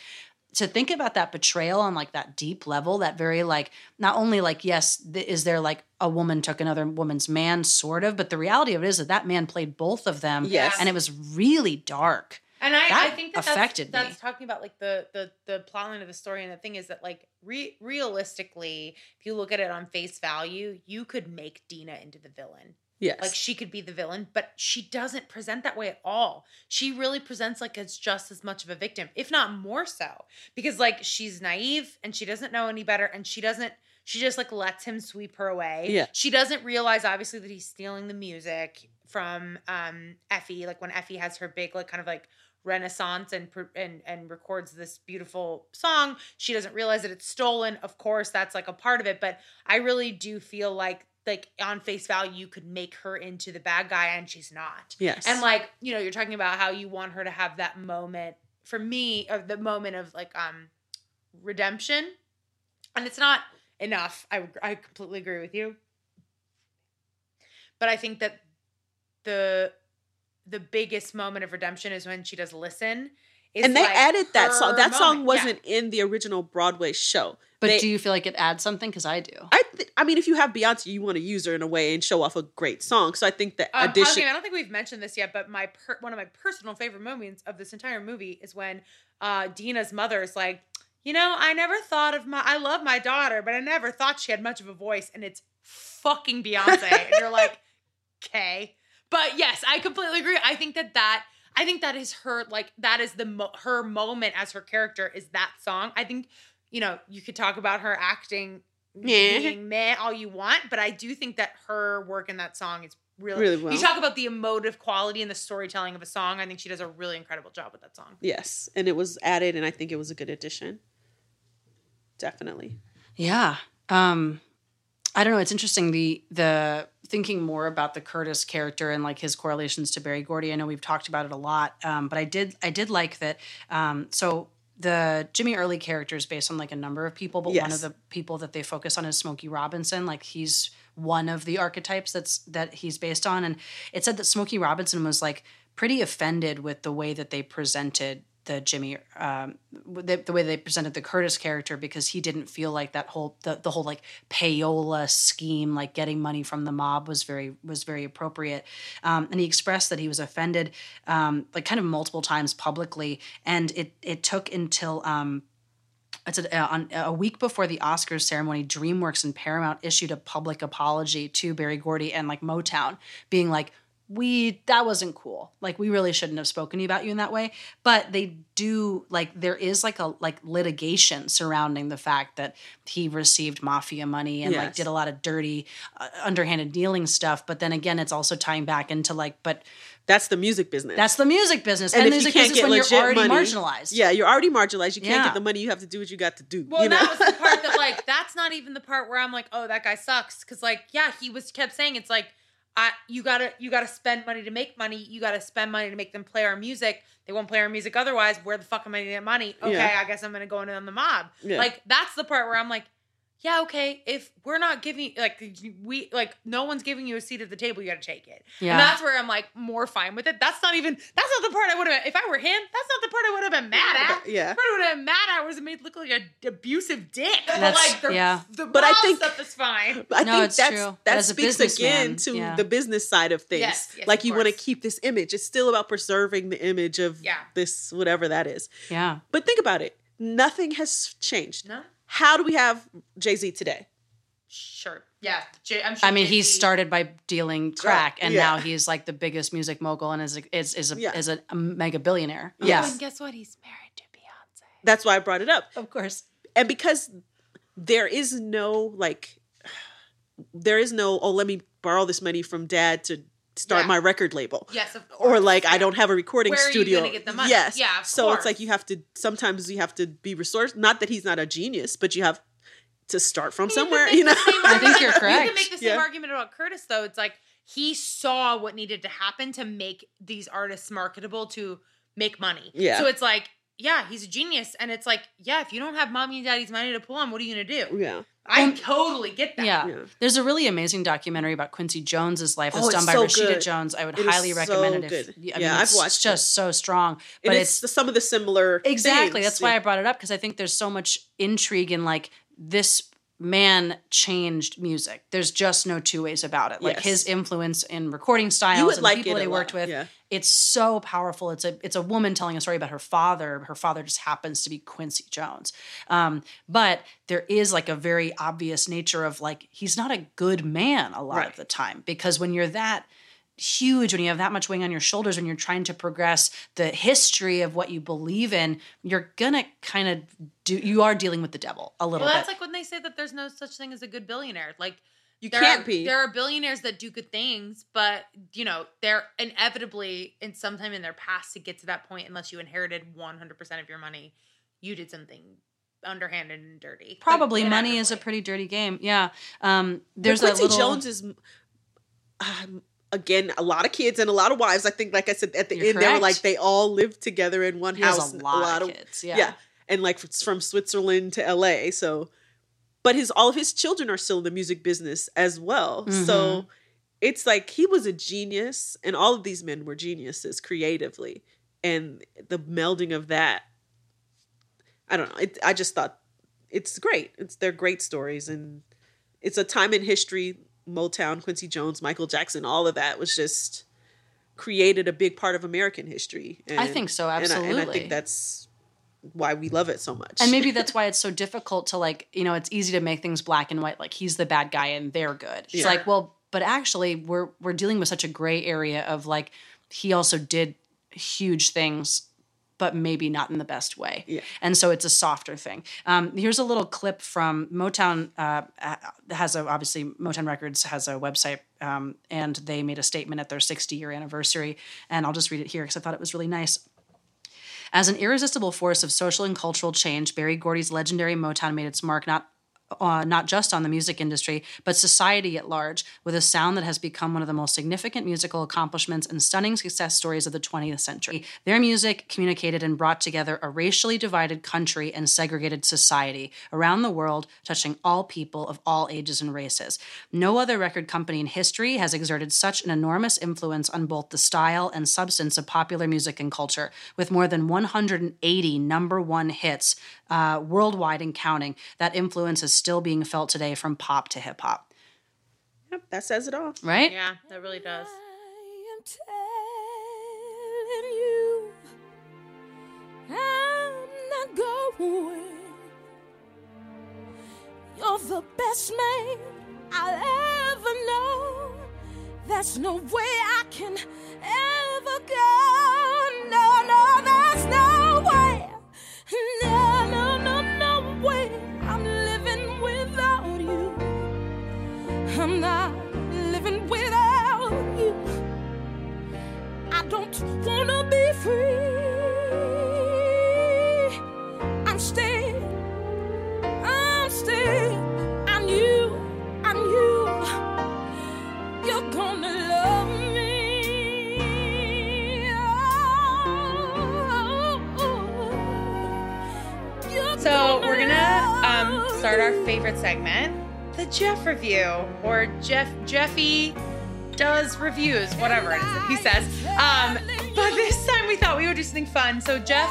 To think about that betrayal on like that deep level, that very like, not only like, yes, th- is there like a woman took another woman's man sort of, but the reality of it is that that man played both of them. Yes. And it was really dark. And I, that I think that affected that's, me. That's talking about like the, the, the plot line of the story. And the thing is that like re- realistically, if you look at it on face value, you could make Dina into the villain. Yes. Like she could be the villain, but she doesn't present that way at all. She really presents like it's just as much of a victim, if not more so, because like she's naive and she doesn't know any better. And she doesn't, she just like lets him sweep her away. Yeah. She doesn't realize obviously that he's stealing the music from um, Effie. Like when Effie has her big, like kind of like, Renaissance and and and records this beautiful song. She doesn't realize that it's stolen. Of course, that's like a part of it. But I really do feel like like on face value, you could make her into the bad guy, and she's not. Yes. And like, you know, you're talking about how you want her to have that moment. For me, or the moment of like um redemption, and it's not enough. I I completely agree with you. But I think that the. The biggest moment of redemption is when she does Listen. It's and they like added that song. That moment. song wasn't yeah. in the original Broadway show. But they, do you feel like it adds something? Because I do. I th- I mean, if you have Beyonce, you want to use her in a way and show off a great song. So I think that um, addition. Positive, I don't think we've mentioned this yet, but my per- one of my personal favorite moments of this entire movie is when uh, Dina's mother is like, you know, I never thought of my, I love my daughter, but I never thought she had much of a voice. And it's fucking Beyonce. And you're like, okay. But yes, I completely agree. I think that that, I think that is her, like, that is the, mo- her moment as her character is that song. I think, you know, you could talk about her acting, yeah. being meh all you want, but I do think that her work in that song is really, really well. You talk about the emotive quality and the storytelling of a song. I think she does a really incredible job with that song. Yes. And it was added, and I think it was a good addition. Definitely. Yeah. Um, I don't know. It's interesting. The, the, thinking more about the Curtis character and like his correlations to Berry Gordy. I know we've talked about it a lot, um, but I did, I did like that. Um, so the Jimmy Early character is based on like a number of people, but yes. one of the people that they focus on is Smokey Robinson. Like he's one of the archetypes that's, that he's based on. And it said that Smokey Robinson was like pretty offended with the way that they presented the Jimmy, um, the, the way they presented the Curtis character, because he didn't feel like that whole, the, the whole like payola scheme, like getting money from the mob was very, was very appropriate. Um, and he expressed that he was offended, um, like kind of multiple times publicly. And it, it took until, um, It's a, on, a week before the Oscars ceremony, DreamWorks and Paramount issued a public apology to Berry Gordy and like Motown, being like, we, that wasn't cool. Like, we really shouldn't have spoken about you in that way. But they do, like, there is like a, like litigation surrounding the fact that he received mafia money and yes. like did a lot of dirty, uh, underhanded dealing stuff. But then again, it's also tying back into like, but that's the music business. That's the music business. And, and the music business when you're already money, marginalized. Yeah, you're already marginalized. You can't yeah. get the money. You have to do what you got to do. Well, you know? That was the part that like, that's not even the part where I'm like, oh, that guy sucks. Cause like, yeah, he was kept saying it's like, I, you gotta, you gotta spend money to make money. You gotta spend money to make them play our music. They won't play our music otherwise. Where the fuck am I gonna get money? Okay, yeah. I guess I'm gonna go into the mob. Yeah. Like that's the part where I'm like, yeah, okay, if we're not giving, like, we, like, no one's giving you a seat at the table, you got to take it. Yeah. And that's where I'm, like, more fine with it. That's not even, that's not the part I would have, if I were him, that's not the part I would have been mad at. Yeah. The part I would have been mad at was it made look like an abusive dick. That's, like, the, yeah. the but I think, stuff is fine. I no, think it's that's, true. That As speaks again man. to yeah. the business side of things. Yes, yes, like, you want to keep this image. It's still about preserving the image of yeah. this, whatever that is. Yeah. But think about it. Nothing has changed. No. How do we have Jay-Z today? Sure. Yeah. J- I'm sure I mean, Jay-Z. He started by dealing crack, right. and yeah. now he's like the biggest music mogul and is is is a, yeah. is a mega billionaire. Oh, yes. And guess what? He's married to Beyonce. That's why I brought it up. Of course. And because there is no, like, there is no, oh, let me borrow this money from dad to start yeah. my record label. Yes, of course. Or like, yeah. I don't have a recording Where studio. Where are you going to get the money? Yes. Yeah, of so course. It's like you have to, sometimes you have to be resourced. Not that he's not a genius, but you have to start from you somewhere, you know? I think you're correct. You can make the same yeah. argument about Curtis, though. It's like, he saw what needed to happen to make these artists marketable to make money. Yeah. So it's like, yeah, he's a genius. And it's like, yeah, if you don't have mommy and daddy's money to pull on, what are you going to do? Yeah. I and, totally get that. Yeah. yeah. There's a really amazing documentary about Quincy Jones's life. It's oh, done it's by so Rashida good. Jones. I would it highly recommend so it. If, yeah, I mean, I've it's watched just it. Just so strong. But it it's the, some of the similar Exactly. things. That's yeah. why I brought it up, because I think there's so much intrigue in, like, this man changed music. There's just no two ways about it. Like, yes. his influence in recording styles and like people they worked lot. with. Yeah. It's so powerful. It's a it's a woman telling a story about her father. Her father just happens to be Quincy Jones. Um, but there is, like, a very obvious nature of, like, he's not a good man a lot right. of the time, because when you're that huge, when you have that much weight on your shoulders, when you're trying to progress the history of what you believe in, you're going to kind of do, you are dealing with the devil a little well, bit. Well, that's like when they say that there's no such thing as a good billionaire. Like, You there can't are, be. There are billionaires that do good things, but, you know, they're inevitably, in sometime in their past, to get to that point, unless you inherited one hundred percent of your money, you did something underhanded and dirty. Probably. Like, money is a pretty dirty game. Yeah. Um, there's a little... Quincy Jones is, um, again, a lot of kids and a lot of wives. I think, like I said, at the You're end, correct. they were like, they all lived together in one he house. Has a lot, a lot of kids. Of, yeah. yeah. And, like, from Switzerland to L A, so... But his all of his children are still in the music business as well. Mm-hmm. So it's like he was a genius, and all of these men were geniuses creatively. And the melding of that, I don't know. It, I just thought it's great. It's They're great stories. And it's a time in history, Motown, Quincy Jones, Michael Jackson, all of that was just created a big part of American history. And, I think so, absolutely. And I, and I think that's... why we love it so much. And maybe that's why it's so difficult to, like, you know, it's easy to make things black and white. Like, he's the bad guy and they're good. It's yeah. like, well, but actually we're, we're dealing with such a gray area of, like, he also did huge things, but maybe not in the best way. Yeah. And so it's a softer thing. Um, here's a little clip from Motown. Uh, has a, obviously Motown Records has a website, um, and they made a statement at their sixty year anniversary. And I'll just read it here, 'cause I thought it was really nice. As an irresistible force of social and cultural change, Berry Gordy's legendary Motown made its mark not uh, not just on the music industry, but society at large, with a sound that has become one of the most significant musical accomplishments and stunning success stories of the twentieth century. Their music communicated and brought together a racially divided country and segregated society around the world, touching all people of all ages and races. No other record company in history has exerted such an enormous influence on both the style and substance of popular music and culture, with more than one hundred eighty number one hits uh, worldwide and counting. That influence has still being felt today, from pop to hip hop. Yep, that says it all. Right? Yeah, that really does. I am telling you, I'm not going. You're the best man I'll ever know. There's no way I can ever go. No, no, there's no way. No, no, no, no way. I'm not living without you. I don't wanna be free. I'm staying, I'm staying on you, on you. You're gonna love me. Oh, oh, oh. So we're gonna um start our favorite segment, the Jeff Review, or Jeff Jeffy does reviews, whatever it is that he says. Um, but this time we thought we would do something fun. So Jeff,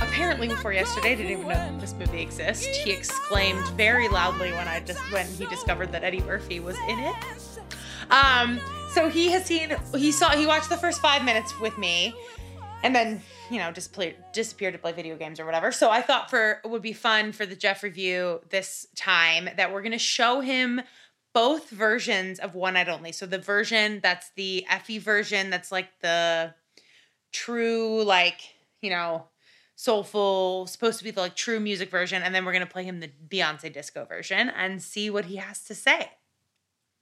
apparently before yesterday, didn't even know that this movie exists. He exclaimed very loudly when I just when he discovered that Eddie Murphy was in it. Um, so he has seen, he saw, he watched the first five minutes with me, and then, you know, just play, disappeared to play video games or whatever. So I thought for it would be fun for the Jeff Review this time that we're going to show him both versions of One Night Only. So the version that's the Effie version, that's like the true, like, you know, soulful, supposed to be the like true music version. And then we're going to play him the Beyonce disco version and see what he has to say.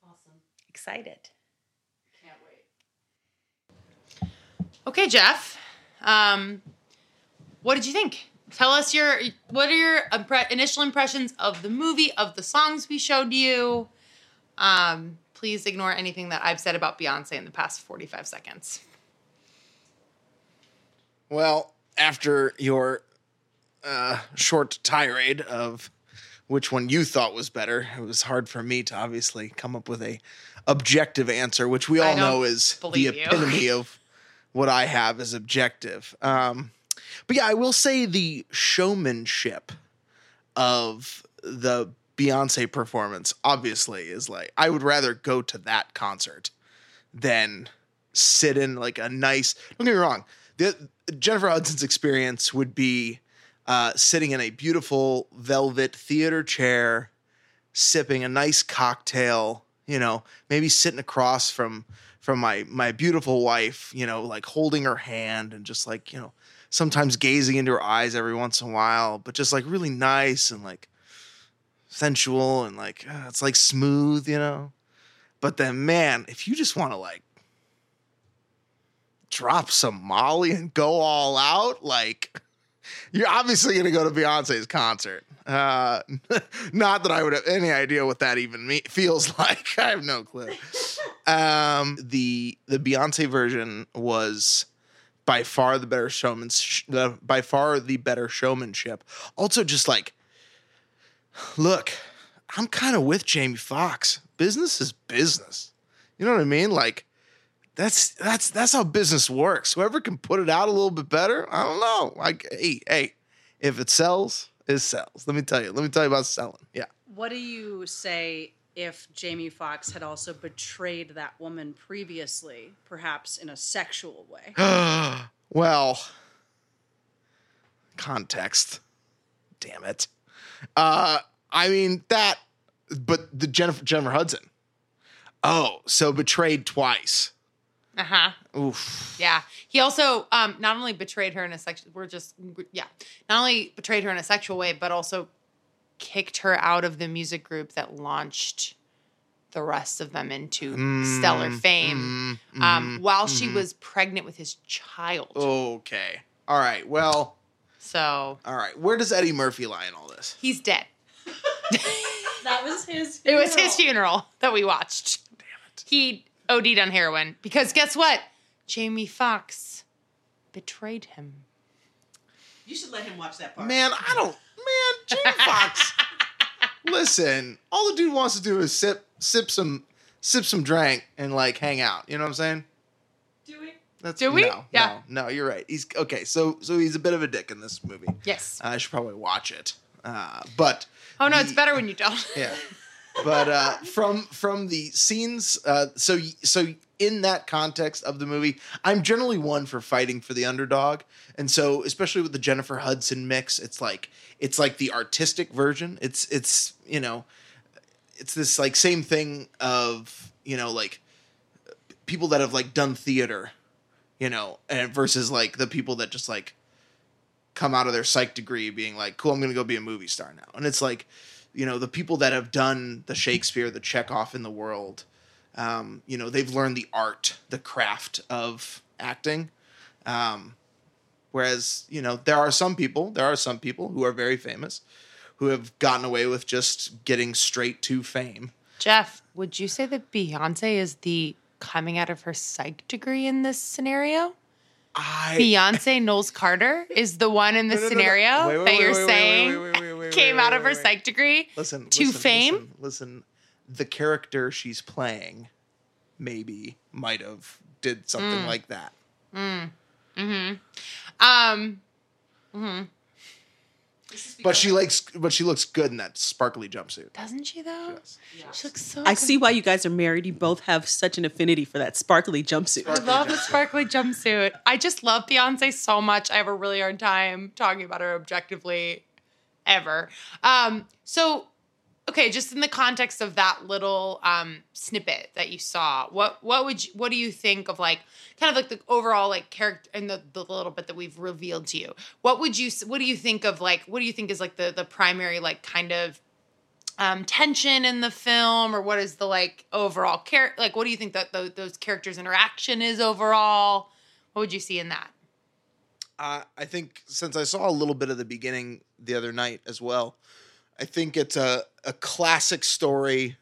Awesome. Excited. Can't wait. Okay, Jeff. Um, what did you think? Tell us your, what are your impre- initial impressions of the movie, of the songs we showed you? Um, please ignore anything that I've said about Beyonce in the past forty-five seconds. Well, after your uh, short tirade of which one you thought was better, it was hard for me to obviously come up with a objective answer, which we all know is the epitome you. of what I have is objective. Um, but yeah, I will say the showmanship of the Beyonce performance obviously is like, I would rather go to that concert than sit in like a nice, don't get me wrong. The Jennifer Hudson's experience would be uh, sitting in a beautiful velvet theater chair, sipping a nice cocktail, you know, maybe sitting across from, from my, my beautiful wife, you know, like holding her hand and just like, you know, sometimes gazing into her eyes every once in a while, but just like really nice and like sensual and like, uh, it's like smooth, you know, but then man, if you just want to like drop some Molly and go all out, like you're obviously going to go to Beyonce's concert. Uh, not that I would have any idea what that even me- feels like. I have no clue. Um, the the Beyonce version was by far the better showman, sh- the, by far the better showmanship. Also, just like, look, I'm kind of with Jamie Foxx. Business is business. You know what I mean? Like that's that's that's how business works. Whoever can put it out a little bit better, I don't know. Like, hey, hey, if it sells. His sells. Let me tell you. Let me tell you about selling. Yeah. What do you say if Jamie Foxx had also betrayed that woman previously, perhaps in a sexual way? Well, context. Damn it. Uh, I mean that, but the Jennifer Jennifer Hudson. Oh, so betrayed twice. Uh huh. Oof. Yeah. He also um, not only betrayed her in a sexual. We're just yeah. Not only betrayed her in a sexual way, but also kicked her out of the music group that launched the rest of them into mm, stellar fame, mm, um, mm, while mm. she was pregnant with his child. Okay. All right. Well. So. All right. Where does Eddie Murphy lie in all this? He's dead. That was his. Funeral. It was his funeral that we watched. Damn it. He. OD'd on heroin because guess what? Jamie Foxx betrayed him. You should let him watch that part. Man, I don't. Man, Jamie Foxx. Listen, all the dude wants to do is sip, sip some, sip some drink and like hang out. You know what I'm saying? Do we? That's, do we? No, yeah. No, no, you're right. He's okay. So, so he's a bit of a dick in this movie. Yes. Uh, I should probably watch it. Uh, but oh no, the, it's better when you don't. Yeah. But uh, from from the scenes, uh, so so in that context of the movie, I'm generally one for fighting for the underdog, and so especially with the Jennifer Hudson mix, it's like it's like the artistic version. It's it's you know, it's this like same thing of you know like people that have like done theater, you know, and versus like the people that just like come out of their psych degree being like, cool, I'm gonna go be a movie star now, and it's like. You know, the people that have done the Shakespeare, the Chekhov in the world, um, you know, they've learned the art, the craft of acting. Um, whereas, you know, there are some people, there are some people who are very famous who have gotten away with just getting straight to fame. Jeff, would you say that Beyonce is the coming out of her psych degree in this scenario? I... Beyonce Knowles Carter is the one in this no, no, no, no. scenario wait, wait, that wait, you're wait, saying? Wait, wait, wait, wait, wait. wait, came wait, out wait, of her wait. psych degree listen, to listen, fame. Listen, listen, the character she's playing maybe might have did something mm. like that. Mm. Mm-hmm. Um. Mm-hmm. But she likes, but she looks good in that sparkly jumpsuit. Doesn't she though? Yes. Yeah. She looks so. I good. see why you guys are married. You both have such an affinity for that sparkly jumpsuit. Sparkly I love jumpsuit. the sparkly jumpsuit. I just love Beyonce so much. I have a really hard time talking about her objectively, ever. Um. So, okay, just in the context of that little um snippet that you saw, what what would you, what do you think of like kind of like the overall like character and the, the little bit that we've revealed to you? What would you what do you think of like what do you think is like the the primary like kind of um tension in the film, or what is the like overall char- like what do you think that the, those characters' interaction is overall? What would you see in that? Uh, I think since I saw a little bit of the beginning the other night as well, I think it's a, a classic story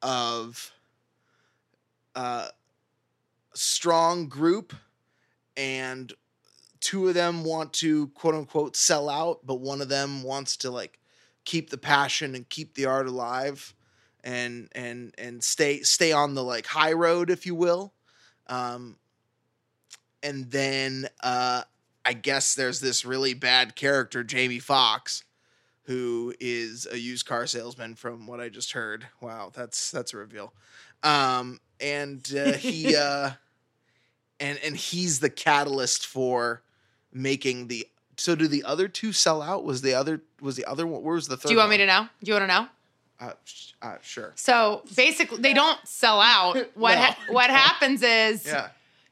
of uh, a strong group, and two of them want to, quote unquote, sell out, but one of them wants to like keep the passion and keep the art alive, and and and stay stay on the like high road, if you will. Um, and then uh, I guess there's this really bad character, Jamie Foxx, who is a used car salesman, from what I just heard. Wow, that's that's a reveal. Um, and uh, he uh, and and he's the catalyst for making the. So do the other two sell out? Was the other was the other one? Where was the third? Do you want one? me to know? Do you want to know? Uh, sh- uh, sure. So basically, they don't sell out. What no. ha- what no. happens is yeah.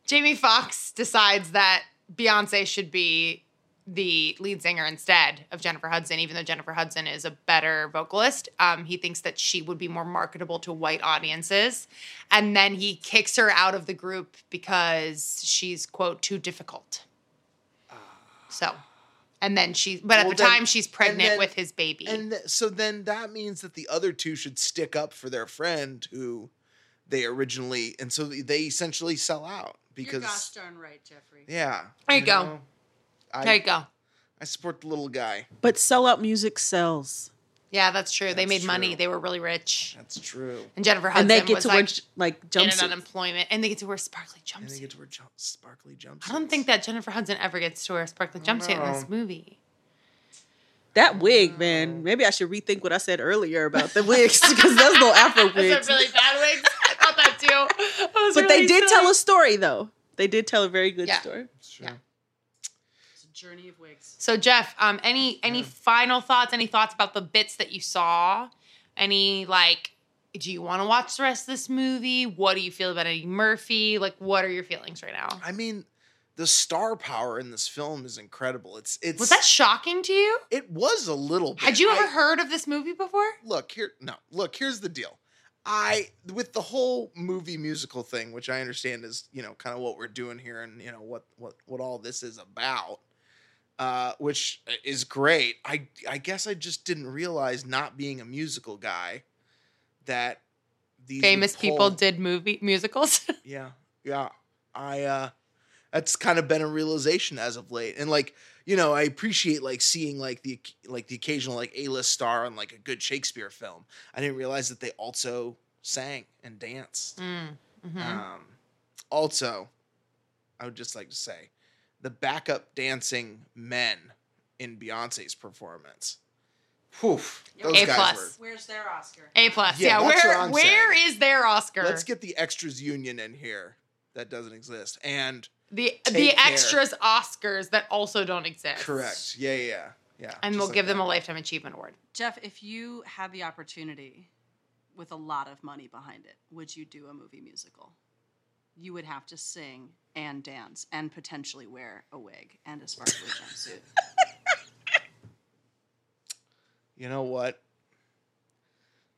Jamie Foxx decides that Beyonce should be the lead singer instead of Jennifer Hudson, even though Jennifer Hudson is a better vocalist. Um, he thinks that she would be more marketable to white audiences. And then he kicks her out of the group because she's, quote, too difficult. Uh, so, and then she, but well, at the then, time she's pregnant then, with his baby. And th- so then that means that the other two should stick up for their friend who they originally, and so they essentially sell out because. You're gosh darn right, Jeffrey. Yeah. There you, you go. Know, I, there you go. I support the little guy. But sellout music sells. Yeah, that's true. That's they made true. money. They were really rich. That's true. And Jennifer Hudson and they get was to like, wear, like jumpsuits. In unemployment. And they get to wear sparkly jumpsuits. And they get to wear jump, sparkly jumpsuits. I don't think that Jennifer Hudson ever gets to wear a sparkly jumpsuit in this movie. That wig, man. Maybe I should rethink what I said earlier about the wigs, because those little Afro wigs. Those are really bad wigs. I thought that too. That but really they did silly. tell a story, though. They did tell a very good yeah. story. That's true. Yeah. Journey of wigs. So Jeff, um, any any yeah. final thoughts? Any thoughts about the bits that you saw? Any like, do you want to watch the rest of this movie? What do you feel about Eddie Murphy? Like, what are your feelings right now? I mean, the star power in this film is incredible. It's it's was that shocking to you? It was a little bit. Had you ever I, heard of this movie before? Look here, no. Look, here's the deal. I with the whole movie musical thing, which I understand is you know kind of what we're doing here, and you know what what what all this is about. Uh, which is great. I I guess I just didn't realize, not being a musical guy, that these famous whole, people did movie musicals. yeah, yeah. I uh, that's kind of been a realization as of late. And like you know, I appreciate like seeing like the like the occasional like A-list star on like a good Shakespeare film. I didn't realize that they also sang and danced. Mm, mm-hmm. Um, also, I would just like to say, the backup dancing men in Beyonce's performance. Poof. Those A guys plus. Were... Where's their Oscar? A plus. Yeah, yeah where where saying. is their Oscar? Let's get the extras union in here that doesn't exist. And the the extras care. Oscars that also don't exist. Correct. Yeah, yeah, yeah. And we'll like give that. them a Lifetime Achievement Award. Jeff, if you had the opportunity with a lot of money behind it, would you do a movie musical? You would have to sing and dance and potentially wear a wig and a sparkly jumpsuit. You know what?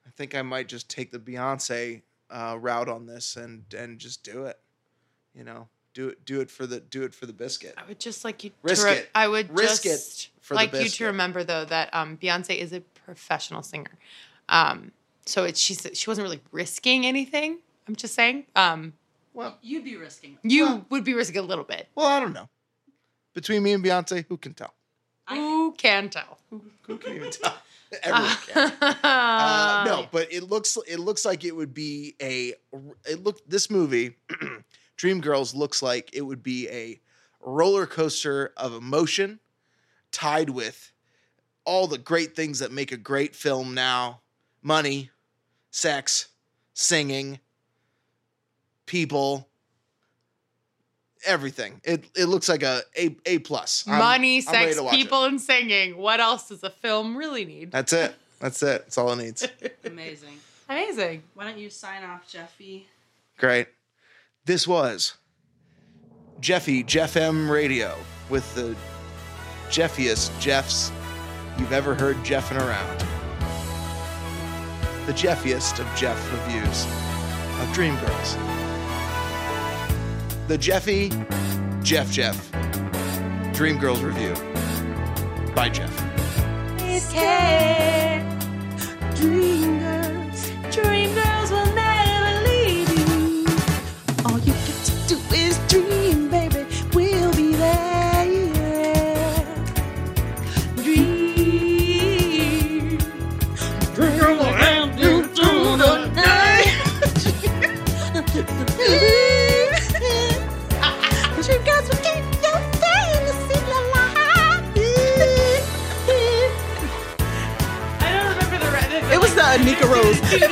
I think I might just take the Beyonce uh, route on this and, and just do it. You know, do it do it for the do it for the biscuit. I would just like you to risk re- it. I would risk just it for like the biscuit. You to remember though that um, Beyonce is a professional singer, um, so it, she's she wasn't really risking anything. I'm just saying. Um, Well, you'd be risking. You well, would be risking a little bit. Well, I don't know. Between me and Beyonce, who can tell? Who can tell? Who, who can even tell? Everyone can. Uh, no, but it looks it looks like it would be a it look this movie Dreamgirls looks like it would be a roller coaster of emotion tied with all the great things that make a great film now: money, sex, singing, people, everything. It it looks like a A, a plus. I'm, money, I'm sex, people, it. and singing. What else does a film really need? That's it. That's it. That's all it needs. Amazing. Amazing. Why don't you sign off, Jeffy? Great. This was Jeffy Jeff M Radio with the Jeffiest Jeffs you've ever heard Jeffing around. The Jeffiest of Jeff reviews of Dreamgirls. The Jeffy Jeff Jeff Dreamgirls review by Jeff. Please care. Dreamgirls, Dreamgirls will never leave you. All you got to do is dream, baby. We'll be there. Yeah. Dream. Dreamgirls will hand you through the night. Anika Rose. Oh my god,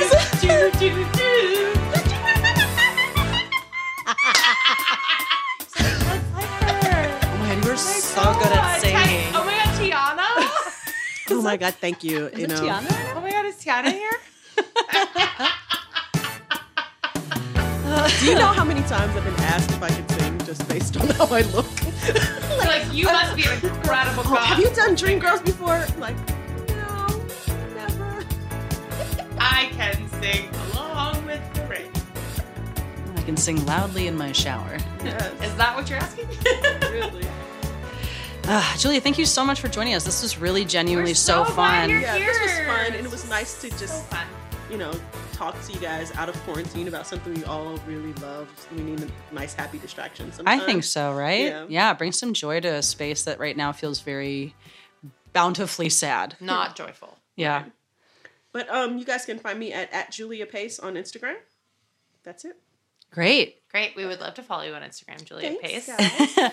you're so good at singing. Oh my god, Tiana. Oh my god, thank you. Is you know. Tiana? Oh my god, is Tiana here? Do you know how many times I've been asked if I can sing just based on how I look? Like, like you must be an incredible girl. Oh, have you done Dreamgirls before? Like. I can sing along with the rain. I can sing loudly in my shower. Yes. Is that what you're asking? Really? Uh, Julia, thank you so much for joining us. This was really genuinely so, so fun. Yeah, here. This was fun, and it was nice to just, so you know, talk to you guys out of quarantine about something we all really love. We need a nice, happy distraction sometimes. I think so, right? Yeah. yeah, bring some joy to a space that right now feels very bountifully sad. Not joyful. Yeah. Right. But um, you guys can find me at, at Julia Pace on Instagram. That's it. Great. Great. We would love to follow you on Instagram, Julia Thanks, Pace. um,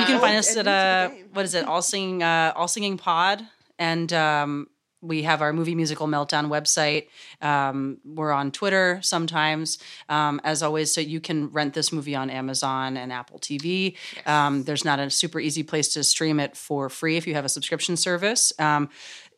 you can find us at, uh, what is it, All Singing, uh, All Singing Pod. And um, we have our Movie Musical Meltdown website. Um, we're on Twitter sometimes, um, as always. So you can rent this movie on Amazon and Apple T V. Yes. Um, there's not a super easy place to stream it for free if you have a subscription service. Um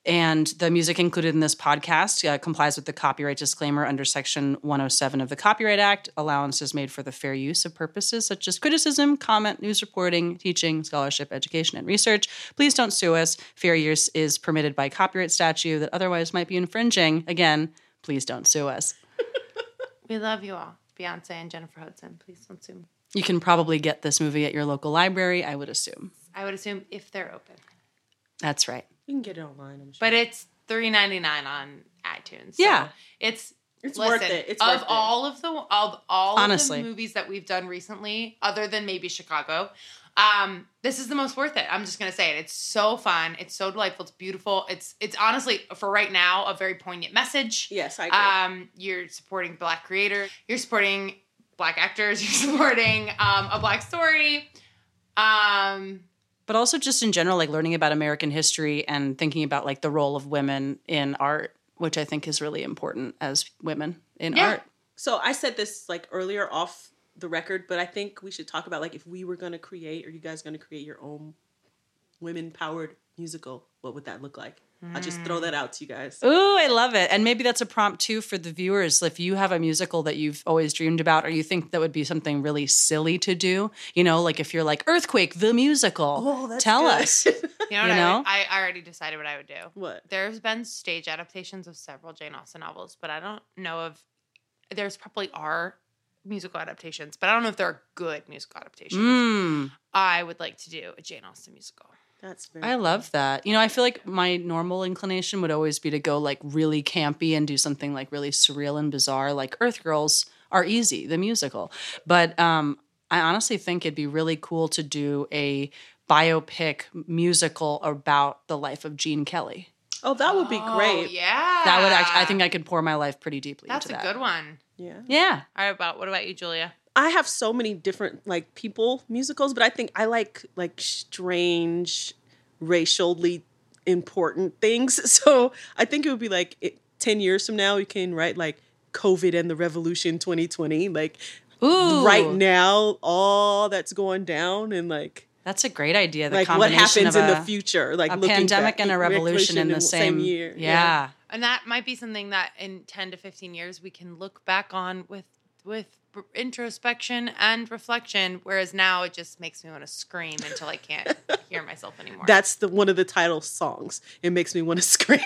And the music included in this podcast uh, complies with the copyright disclaimer under Section one oh seven of the Copyright Act. Allowance is made for the fair use of purposes such as criticism, comment, news reporting, teaching, scholarship, education, and research. Please don't sue us. Fair use is permitted by copyright statute that otherwise might be infringing. Again, please don't sue us. We love you all. Beyonce and Jennifer Hudson, please don't sue me. You can probably get this movie at your local library, I would assume. I would assume if they're open. That's right. You can get it online, I'm sure. But it's three ninety-nine on iTunes. So yeah. It's it's listen, worth it. It's of worth all it. of the of all Honestly. of the movies that we've done recently, other than maybe Chicago, um, this is the most worth it. I'm just gonna say it. It's so fun, it's so delightful, it's beautiful. It's it's honestly for right now a very poignant message. Yes, I agree. Um, you're supporting Black creator, you're supporting Black actors, you're supporting um, a Black story. Um But also just in general, like learning about American history and thinking about like the role of women in art, which I think is really important as women in yeah. art. So I said this like earlier off the record, but I think we should talk about like if we were going to create, or you guys going to create your own women-powered musical, what would that look like? I'll just throw that out to you guys. Ooh, I love it. And maybe that's a prompt too for the viewers. If you have a musical that you've always dreamed about, or you think that would be something really silly to do, you know, like if you're like Earthquake, the musical, oh, that's tell good. us. You know, you know? I, I already decided what I would do. What? There's been stage adaptations of several Jane Austen novels, but I don't know if there's probably are musical adaptations, but I don't know if there are good musical adaptations. Mm. I would like to do a Jane Austen musical. That's very I love that. You know, I feel like my normal inclination would always be to go like really campy and do something like really surreal and bizarre, like Earth Girls Are Easy, the musical. But um, I honestly think it'd be really cool to do a biopic musical about the life of Gene Kelly. Oh, that would be great. Oh, yeah. That would actually, I think I could pour my life pretty deeply That's into that. That's a good one. Yeah. Yeah. All right, about what about you, Julia? I have so many different like people musicals, but I think I like like strange, racially important things. So I think it would be like it, ten years from now, we can write like COVID and the Revolution twenty twenty. Like Ooh. Right now, all that's going down and like. That's a great idea. The like combination what happens of a, in the future, like a looking pandemic back, and a revolution, revolution in the same, same year. Yeah. yeah, and that might be something that in ten to fifteen years we can look back on with with introspection and reflection. Whereas now it just makes me want to scream until I can't hear myself anymore. That's the one of the title songs. It makes me want to scream.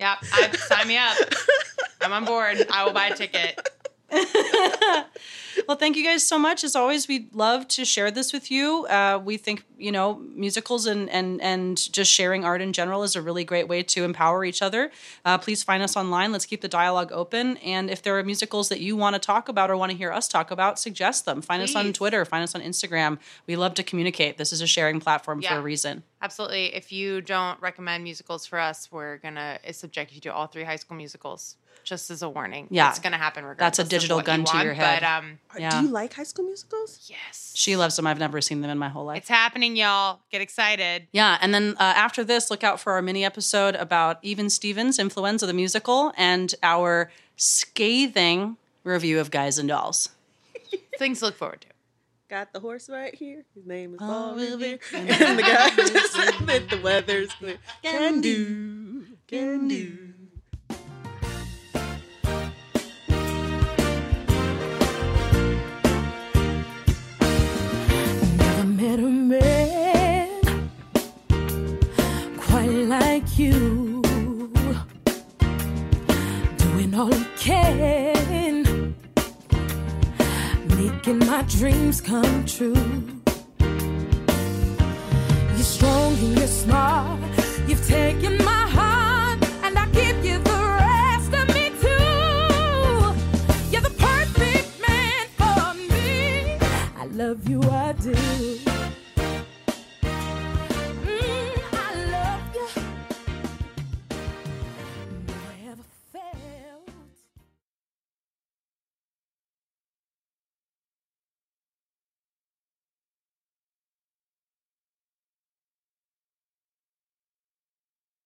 Yeah, I, sign me up. I'm on board. I will buy a ticket. Well, thank you guys so much. As always, we'd love to share this with you. Uh, we think, you know, musicals and, and, and just sharing art in general is a really great way to empower each other. Uh, please find us online. Let's keep the dialogue open. And if there are musicals that you want to talk about or want to hear us talk about, suggest them. Find please. us on Twitter. Find us on Instagram. We love to communicate. This is a sharing platform yeah. for a reason. Absolutely. If you don't recommend musicals for us, we're going to subject you to all three High School Musicals. Just as a warning. Yeah. It's going to happen regardless. That's a digital gun you to want, your head. But, um, yeah. Do you like High School Musicals? Yes. She loves them. I've never seen them in my whole life. It's happening, y'all. Get excited. Yeah. And then uh, after this, look out for our mini episode about Even Stevens, Influenza the Musical, and our scathing review of Guys and Dolls. Things to look forward to. Got the horse right here. His name is Paul Wilbur. And the guy just that the weather's clear. Can do. Can do. Met a man quite like you, doing all he can, making my dreams come true. You're strong and you're smart, you've taken